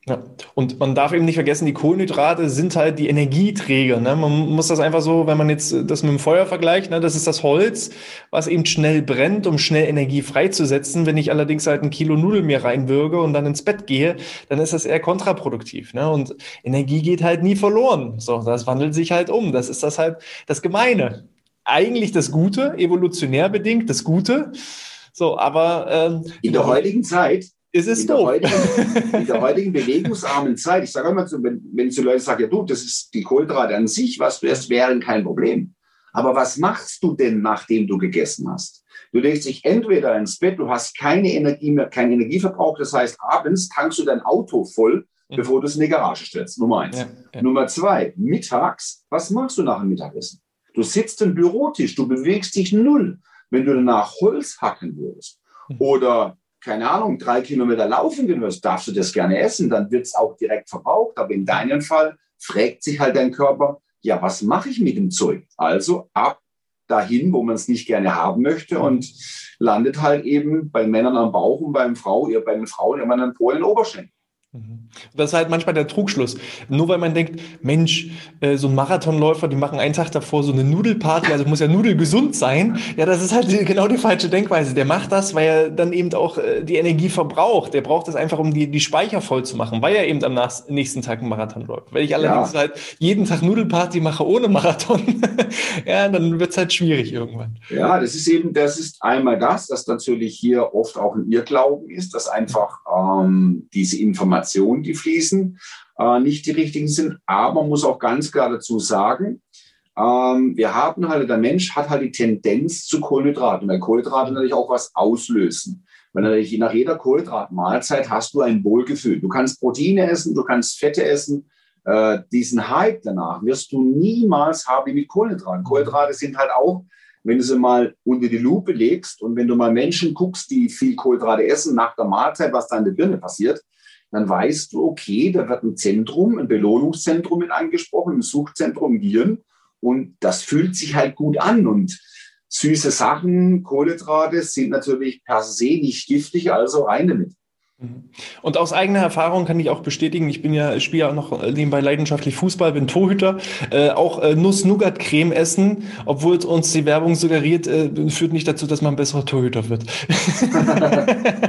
Ja. Und man darf eben nicht vergessen, die Kohlenhydrate sind halt die Energieträger. Ne? Man muss das einfach so, wenn man jetzt das mit dem Feuer vergleicht, ne? Das ist das Holz, was eben schnell brennt, um schnell Energie freizusetzen. Wenn ich allerdings halt ein Kilo Nudeln mir reinwürge und dann ins Bett gehe, dann ist das eher kontraproduktiv. Ne? Und Energie geht halt nie verloren. So, das wandelt sich halt um. Das ist das halt das Gemeine. Eigentlich das Gute, evolutionär bedingt, das Gute. So, aber ähm, in der heutigen Zeit. Ist es in, der heutigen, in der heutigen bewegungsarmen Zeit, ich sage immer, so, wenn, wenn so Leute sagen, ja du, das ist die Kohlenhydrate an sich, was du erst wären, kein Problem. Aber was machst du denn, nachdem du gegessen hast? Du legst dich entweder ins Bett, du hast keine Energie mehr, keinen Energieverbrauch, das heißt, abends tankst du dein Auto voll, mhm. bevor du es in die Garage stellst, Nummer eins. Ja, ja. Nummer zwei, mittags, was machst du nach dem Mittagessen? Du sitzt am Bürotisch, du bewegst dich null, wenn du danach Holz hacken würdest mhm. oder keine Ahnung, drei Kilometer laufen gehen wirst, darfst du das gerne essen, dann wird es auch direkt verbraucht. Aber in deinem Fall fragt sich halt dein Körper, ja, was mache ich mit dem Zeug? Also ab dahin, wo man es nicht gerne haben möchte und landet halt eben bei Männern am Bauch und beim Frau, bei den Frauen immer an den Po in den Oberschenkel. Das ist halt manchmal der Trugschluss. Nur weil man denkt, Mensch, so Marathonläufer, die machen einen Tag davor so eine Nudelparty, also muss ja nudelgesund sein. Ja, das ist halt genau die falsche Denkweise. Der macht das, weil er dann eben auch die Energie verbraucht. Der braucht das einfach, um die, die Speicher voll zu machen, weil er eben am nächsten Tag einen Marathon läuft. Wenn ich allerdings ja. halt jeden Tag Nudelparty mache ohne Marathon, ja, dann wird es halt schwierig irgendwann. Ja, das ist eben, das ist einmal das, das natürlich hier oft auch ein Irrglauben ist, dass einfach ähm, diese Informationen, die fließen, äh, nicht die richtigen sind. Aber man muss auch ganz klar dazu sagen, ähm, wir haben halt, der Mensch hat halt die Tendenz zu Kohlenhydraten, weil Kohlenhydrate natürlich auch was auslösen. Weil natürlich nach jeder Kohlenhydratmahlzeit hast du ein Wohlgefühl. Du kannst Proteine essen, du kannst Fette essen. Äh, diesen Hype danach wirst du niemals haben mit Kohlenhydraten. Kohlenhydrate sind halt auch, wenn du sie mal unter die Lupe legst und wenn du mal Menschen guckst, die viel Kohlenhydrate essen, nach der Mahlzeit, was da in der Birne passiert, dann weißt du, okay, da wird ein Zentrum, ein Belohnungszentrum mit angesprochen, ein Suchtzentrum im Gehirn und das fühlt sich halt gut an. Und süße Sachen, Kohlenhydrate sind natürlich per se nicht giftig, also rein damit. Und aus eigener Erfahrung kann ich auch bestätigen, ich bin ja, ich spiele ja auch noch nebenbei leidenschaftlich Fußball, bin Torhüter, äh, auch äh, Nuss-Nougat-Creme essen, obwohl es uns die Werbung suggeriert, äh, führt nicht dazu, dass man ein besserer Torhüter wird.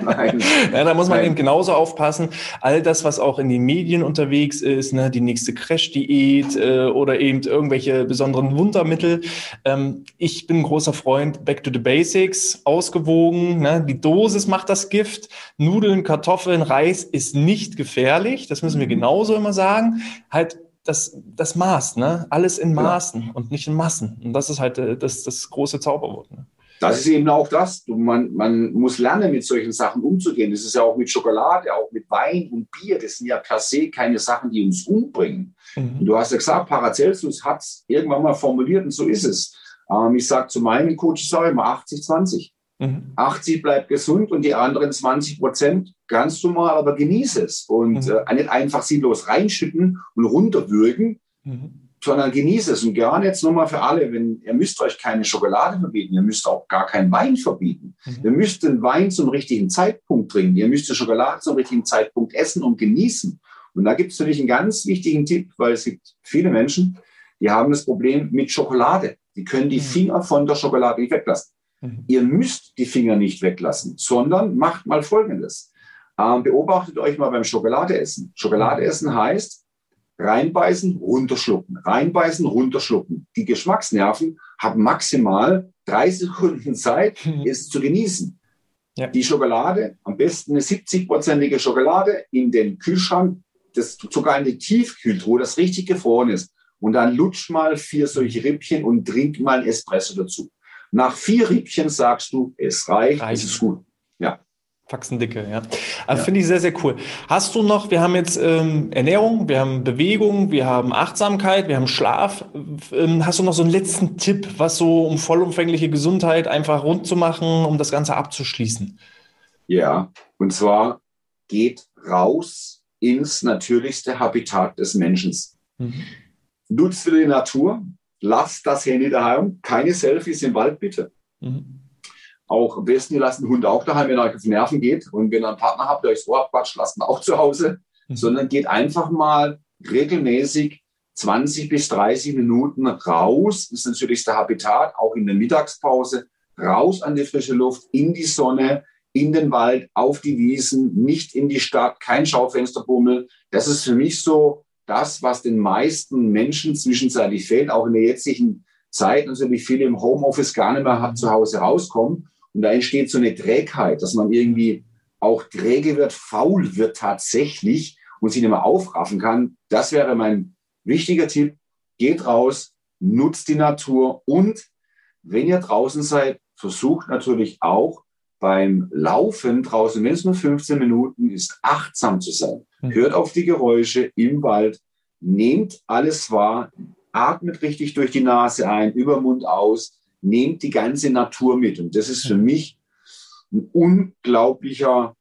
Nein. Ja, da muss man Nein. eben genauso aufpassen. All das, was auch in den Medien unterwegs ist, ne, die nächste Crash-Diät äh, oder eben irgendwelche besonderen Wundermittel. Ähm, ich bin ein großer Freund, back to the basics, ausgewogen, ne, die Dosis macht das Gift, Nudeln, Kartoffeln, Kartoffeln, Reis ist nicht gefährlich, das müssen wir genauso immer sagen, halt das, das Maß, ne? Alles in Maßen ja. und nicht in Massen. Und das ist halt das, das große Zauberwort. Ne? Das ist eben auch das, du, man, man muss lernen, mit solchen Sachen umzugehen. Das ist ja auch mit Schokolade, auch mit Wein und Bier, das sind ja per se keine Sachen, die uns umbringen. Mhm. Und du hast ja gesagt, Paracelsus hat es irgendwann mal formuliert und so ist es. Ähm, ich sage zu meinen Coaches auch immer achtzig zwanzig. Mhm. achtzig bleibt gesund und die anderen zwanzig Prozent ganz normal, aber genieße es. Und mhm. äh, nicht einfach sinnlos reinschütten und runterwürgen, mhm. sondern genieße es. Und gerne jetzt nochmal für alle, wenn, ihr müsst euch keine Schokolade verbieten, ihr müsst auch gar keinen Wein verbieten. Mhm. Ihr müsst den Wein zum richtigen Zeitpunkt trinken, ihr müsst die Schokolade zum richtigen Zeitpunkt essen und genießen. Und da gibt es natürlich einen ganz wichtigen Tipp, weil es gibt viele Menschen, die haben das Problem mit Schokolade. Die können die mhm. Finger von der Schokolade nicht weglassen. Mhm. Ihr müsst die Finger nicht weglassen, sondern macht mal Folgendes. Ähm, beobachtet euch mal beim Schokoladeessen. Schokoladeessen heißt reinbeißen, runterschlucken, reinbeißen, runterschlucken. Die Geschmacksnerven haben maximal drei Sekunden Zeit, mhm. es zu genießen. Ja. Die Schokolade, am besten eine siebzigprozentige Schokolade in den Kühlschrank, das, sogar in die Tiefkühltruhe, das richtig gefroren ist. Und dann lutsch mal vier solche Rippchen und trink mal einen Espresso dazu. Nach vier Riebchen sagst du, es reicht, reicht. Es ist gut. Ja. Faxendicke, ja. Also ja. Finde ich sehr, sehr cool. Hast du noch, wir haben jetzt ähm, Ernährung, wir haben Bewegung, wir haben Achtsamkeit, wir haben Schlaf. Ähm, hast du noch so einen letzten Tipp, was so um vollumfängliche Gesundheit einfach rund zu machen, um das Ganze abzuschließen? Ja, und zwar geht raus ins natürlichste Habitat des Menschen. Mhm. Nutzt für die Natur. Lasst das Handy daheim. Keine Selfies im Wald, bitte. Mhm. Auch am besten, ihr lasst den Hund auch daheim, wenn er euch auf Nerven geht. Und wenn ihr einen Partner habt, der euch so abquatscht, lasst ihn auch zu Hause. mhm. sondern geht einfach mal regelmäßig zwanzig bis dreißig Minuten raus, das ist natürlich das Habitat, auch in der Mittagspause, raus an die frische Luft, in die Sonne, in den Wald, auf die Wiesen, nicht in die Stadt, kein Schaufensterbummel. Das ist für mich so das, was den meisten Menschen zwischenzeitlich fehlt, auch in der jetzigen Zeit, natürlich viele im Homeoffice gar nicht mehr zu Hause rauskommen. Und da entsteht so eine Trägheit, dass man irgendwie auch träge wird, faul wird tatsächlich und sich nicht mehr aufraffen kann. Das wäre mein wichtiger Tipp. Geht raus, nutzt die Natur und wenn ihr draußen seid, versucht natürlich auch beim Laufen draußen, wenn es nur fünfzehn Minuten ist, achtsam zu sein. Mhm. Hört auf die Geräusche im Wald, nehmt alles wahr, atmet richtig durch die Nase ein, über Mund aus, nehmt die ganze Natur mit. Und das ist für mich ein unglaublicher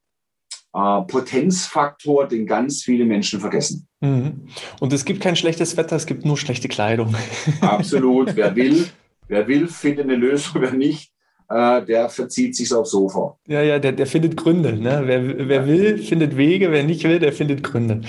äh, Potenzfaktor, den ganz viele Menschen vergessen. Mhm. Und es gibt kein schlechtes Wetter, es gibt nur schlechte Kleidung. Absolut. Wer will, wer will, findet eine Lösung, wer nicht, äh, der verzieht sich aufs Sofa. Ja, ja, der, der findet Gründe. Ne? Wer, wer will, findet Wege, wer nicht will, der findet Gründe.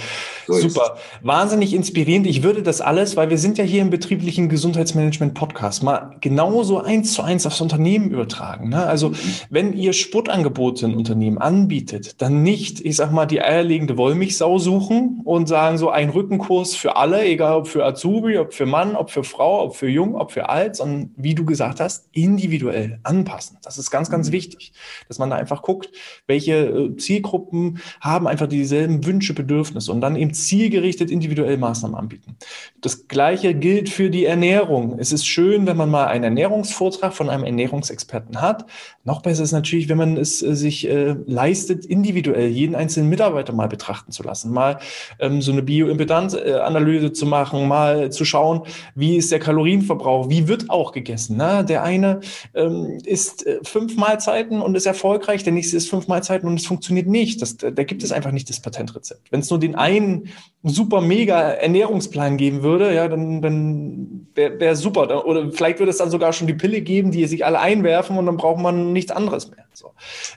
So super, ist. Wahnsinnig inspirierend. Ich würde das alles, weil wir sind ja hier im betrieblichen Gesundheitsmanagement-Podcast, mal genauso eins zu eins aufs Unternehmen übertragen. Ne? Also wenn ihr Sportangebote in Unternehmen anbietet, dann nicht, ich sag mal, die eierlegende Wollmilchsau suchen und sagen so einen Rückenkurs für alle, egal ob für Azubi, ob für Mann, ob für Frau, ob für Jung, ob für Alt, sondern wie du gesagt hast, individuell anpassen. Das ist ganz, ganz wichtig, dass man da einfach guckt, welche Zielgruppen haben einfach dieselben Wünsche, Bedürfnisse und dann eben zielgerichtet individuell Maßnahmen anbieten. Das Gleiche gilt für die Ernährung. Es ist schön, wenn man mal einen Ernährungsvortrag von einem Ernährungsexperten hat. Noch besser ist natürlich, wenn man es äh, sich äh, leistet, individuell jeden einzelnen Mitarbeiter mal betrachten zu lassen, mal ähm, so eine Bioimpedanzanalyse zu machen, mal zu schauen, wie ist der Kalorienverbrauch, wie wird auch gegessen. Ne? Der eine ähm, isst äh, fünf Mahlzeiten und ist erfolgreich, der nächste isst fünf Mahlzeiten und es funktioniert nicht. Das, da gibt es einfach nicht das Patentrezept. Wenn es nur den einen super mega Ernährungsplan geben würde, ja, dann, dann wäre wär super. Oder vielleicht würde es dann sogar schon die Pille geben, die sich alle einwerfen und dann braucht man nichts anderes mehr. So.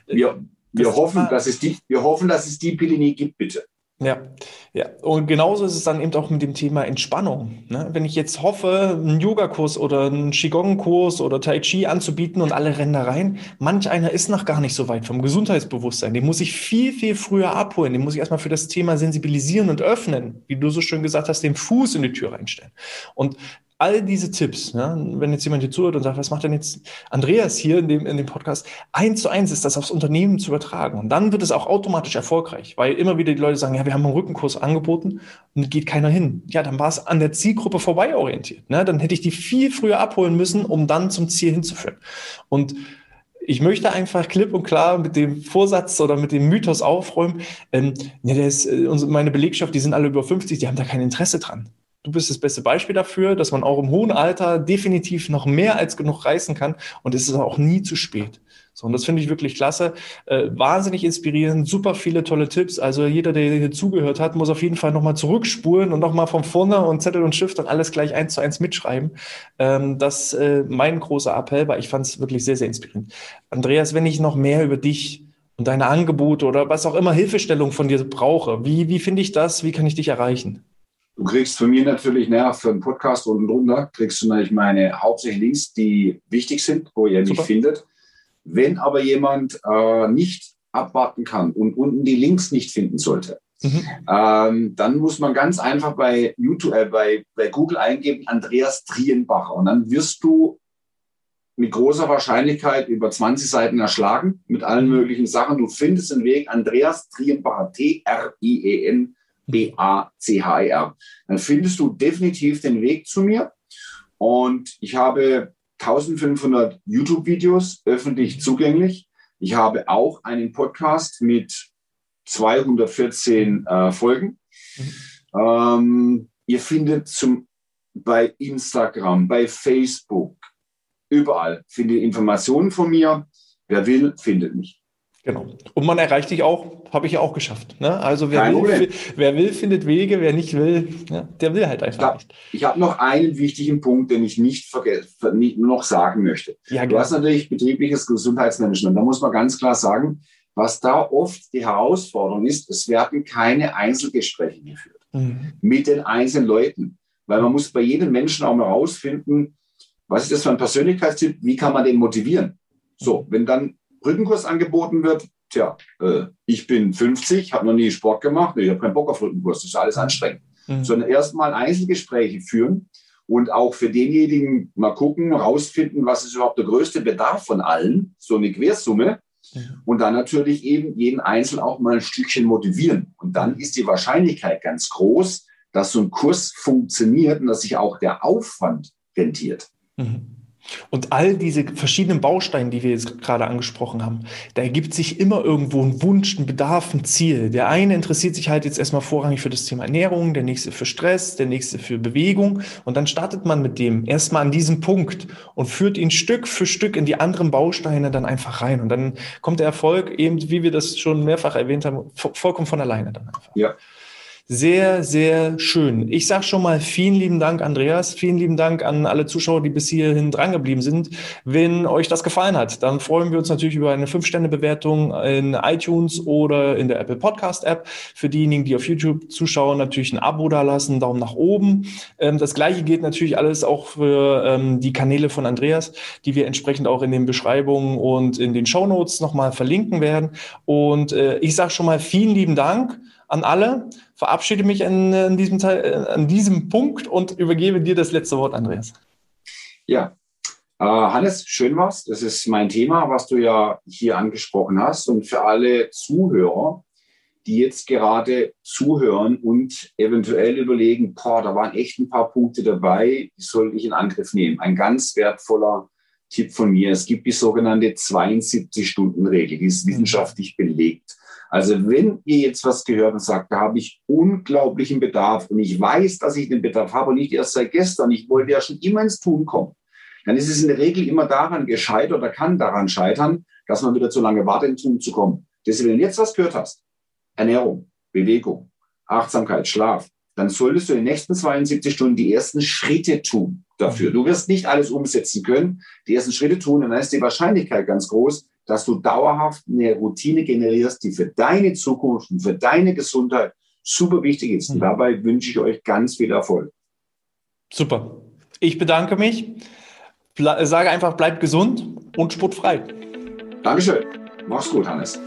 Wir, wir, hoffen, dass es die, wir hoffen, dass es die Pille nie gibt, bitte. Ja, ja, und genauso ist es dann eben auch mit dem Thema Entspannung. Ne? Wenn ich jetzt hoffe, einen Yoga-Kurs oder einen Qigong-Kurs oder Tai Chi anzubieten und alle rennen da rein, manch einer ist noch gar nicht so weit vom Gesundheitsbewusstsein. Den muss ich viel, viel früher abholen. Den muss ich erstmal für das Thema sensibilisieren und öffnen, wie du so schön gesagt hast, den Fuß in die Tür reinstellen. Und all diese Tipps, ne? Wenn jetzt jemand hier zuhört und sagt, was macht denn jetzt Andreas hier in dem, in dem Podcast? Eins zu eins ist das aufs Unternehmen zu übertragen. Und dann wird es auch automatisch erfolgreich, weil immer wieder die Leute sagen, ja, wir haben einen Rückenkurs angeboten und geht keiner hin. Ja, dann war es an der Zielgruppe vorbei orientiert. Ne? Dann hätte ich die viel früher abholen müssen, um dann zum Ziel hinzuführen. Und ich möchte einfach klipp und klar mit dem Vorsatz oder mit dem Mythos aufräumen, ähm, ja, der ist, äh, meine Belegschaft, die sind alle über fünfzig, die haben da kein Interesse dran. Du bist das beste Beispiel dafür, dass man auch im hohen Alter definitiv noch mehr als genug reißen kann und es ist auch nie zu spät. So, und das finde ich wirklich klasse, äh, wahnsinnig inspirierend, super viele tolle Tipps. Also jeder, der hier zugehört hat, muss auf jeden Fall nochmal zurückspulen und nochmal von vorne und Zettel und Stift und alles gleich eins zu eins mitschreiben. Ähm, das äh, mein großer Appell, weil ich fand es wirklich sehr, sehr inspirierend. Andreas, wenn ich noch mehr über dich und deine Angebote oder was auch immer Hilfestellung von dir brauche, wie, wie finde ich das, wie kann ich dich erreichen? Du kriegst von mir natürlich, naja, für einen Podcast unten drunter, kriegst du natürlich meine hauptsächlich Links, die wichtig sind, wo ihr mich findet. Wenn aber jemand äh, nicht abwarten kann und unten die Links nicht finden sollte, mhm. ähm, dann muss man ganz einfach bei YouTube, äh, bei, bei Google eingeben, Andreas Trienbacher. Und dann wirst du mit großer Wahrscheinlichkeit über zwanzig Seiten erschlagen, mit allen möglichen Sachen. Du findest den Weg, Andreas Trienbacher, T R I E N B A C H E R. Dann findest du definitiv den Weg zu mir. Und ich habe eintausendfünfhundert YouTube-Videos öffentlich zugänglich. Ich habe auch einen Podcast mit zweihundertvierzehn äh, Folgen. Mhm. Ähm, ihr findet zum, bei Instagram, bei Facebook, überall findet ihr Informationen von mir. Wer will, findet mich. Genau. Und man erreicht dich auch, habe ich ja auch geschafft. Ne? Also wer will, wer will, findet Wege, wer nicht will, ja, der will halt einfach nicht. Ich habe noch einen wichtigen Punkt, den ich nicht vergessen, noch sagen möchte. Ja, du hast natürlich betriebliches Gesundheitsmanagement. Da muss man ganz klar sagen, Was da oft die Herausforderung ist, es werden keine Einzelgespräche geführt mhm. mit den einzelnen Leuten. Weil man muss bei jedem Menschen auch mal herausfinden, was ist das für ein Persönlichkeitstyp, wie kann man den motivieren? So, wenn dann Rückenkurs angeboten wird, tja, äh, ich bin fünfzig, habe noch nie Sport gemacht, ich habe keinen Bock auf Rückenkurs, das ist alles anstrengend. Mhm. Sondern erstmal Einzelgespräche führen und auch für denjenigen mal gucken, herausfinden, was ist überhaupt der größte Bedarf von allen, so eine Quersumme. Ja. Und dann natürlich eben jeden Einzelnen auch mal ein Stückchen motivieren. Und dann ist die Wahrscheinlichkeit ganz groß, dass so ein Kurs funktioniert und dass sich auch der Aufwand rentiert. Mhm. Und all diese verschiedenen Bausteine, die wir jetzt gerade angesprochen haben, da ergibt sich immer irgendwo ein Wunsch, ein Bedarf, ein Ziel. Der eine interessiert sich halt jetzt erstmal vorrangig für das Thema Ernährung, der nächste für Stress, der nächste für Bewegung. Und dann startet man mit dem erstmal an diesem Punkt und führt ihn Stück für Stück in die anderen Bausteine dann einfach rein. Und dann kommt der Erfolg eben, wie wir das schon mehrfach erwähnt haben, vollkommen von alleine dann einfach. Ja. Sehr, sehr schön. Ich sage schon mal vielen lieben Dank, Andreas. Vielen lieben Dank an alle Zuschauer, die bis hierhin dran geblieben sind. Wenn euch das gefallen hat, dann freuen wir uns natürlich über eine fünf Sterne Bewertung in iTunes oder in der Apple Podcast App. Für diejenigen, die auf YouTube zuschauen, natürlich ein Abo da lassen, Daumen nach oben. Das Gleiche gilt natürlich alles auch für die Kanäle von Andreas, die wir entsprechend auch in den Beschreibungen und in den Shownotes nochmal verlinken werden. Und ich sage schon mal vielen lieben Dank an alle. Verabschiede mich an, an, diesem Teil, an diesem Punkt und übergebe dir das letzte Wort, Andreas. Ja, äh, Hannes, schön war's. Das ist mein Thema, was du ja hier angesprochen hast. Und für alle Zuhörer, die jetzt gerade zuhören und eventuell überlegen, boah, da waren echt ein paar Punkte dabei, die sollte ich in Angriff nehmen. Ein ganz wertvoller Tipp von mir. Es gibt die sogenannte zweiundsiebzig-Stunden-Regel, die ist wissenschaftlich belegt. Also wenn ihr jetzt was gehört und sagt, da habe ich unglaublichen Bedarf und ich weiß, dass ich den Bedarf habe und nicht erst seit gestern, ich wollte ja schon immer ins Tun kommen, dann ist es in der Regel immer daran gescheitert oder kann daran scheitern, dass man wieder zu lange wartet, ins Tun zu kommen. Deswegen, wenn du jetzt was gehört hast, Ernährung, Bewegung, Achtsamkeit, Schlaf, dann solltest du in den nächsten zweiundsiebzig Stunden die ersten Schritte tun dafür. Du wirst nicht alles umsetzen können, die ersten Schritte tun, und dann ist die Wahrscheinlichkeit ganz groß, dass du dauerhaft eine Routine generierst, die für deine Zukunft und für deine Gesundheit super wichtig ist. Und dabei wünsche ich euch ganz viel Erfolg. Super. Ich bedanke mich. Ble- sage einfach, bleibt gesund und sportfrei. Dankeschön. Mach's gut, Hannes.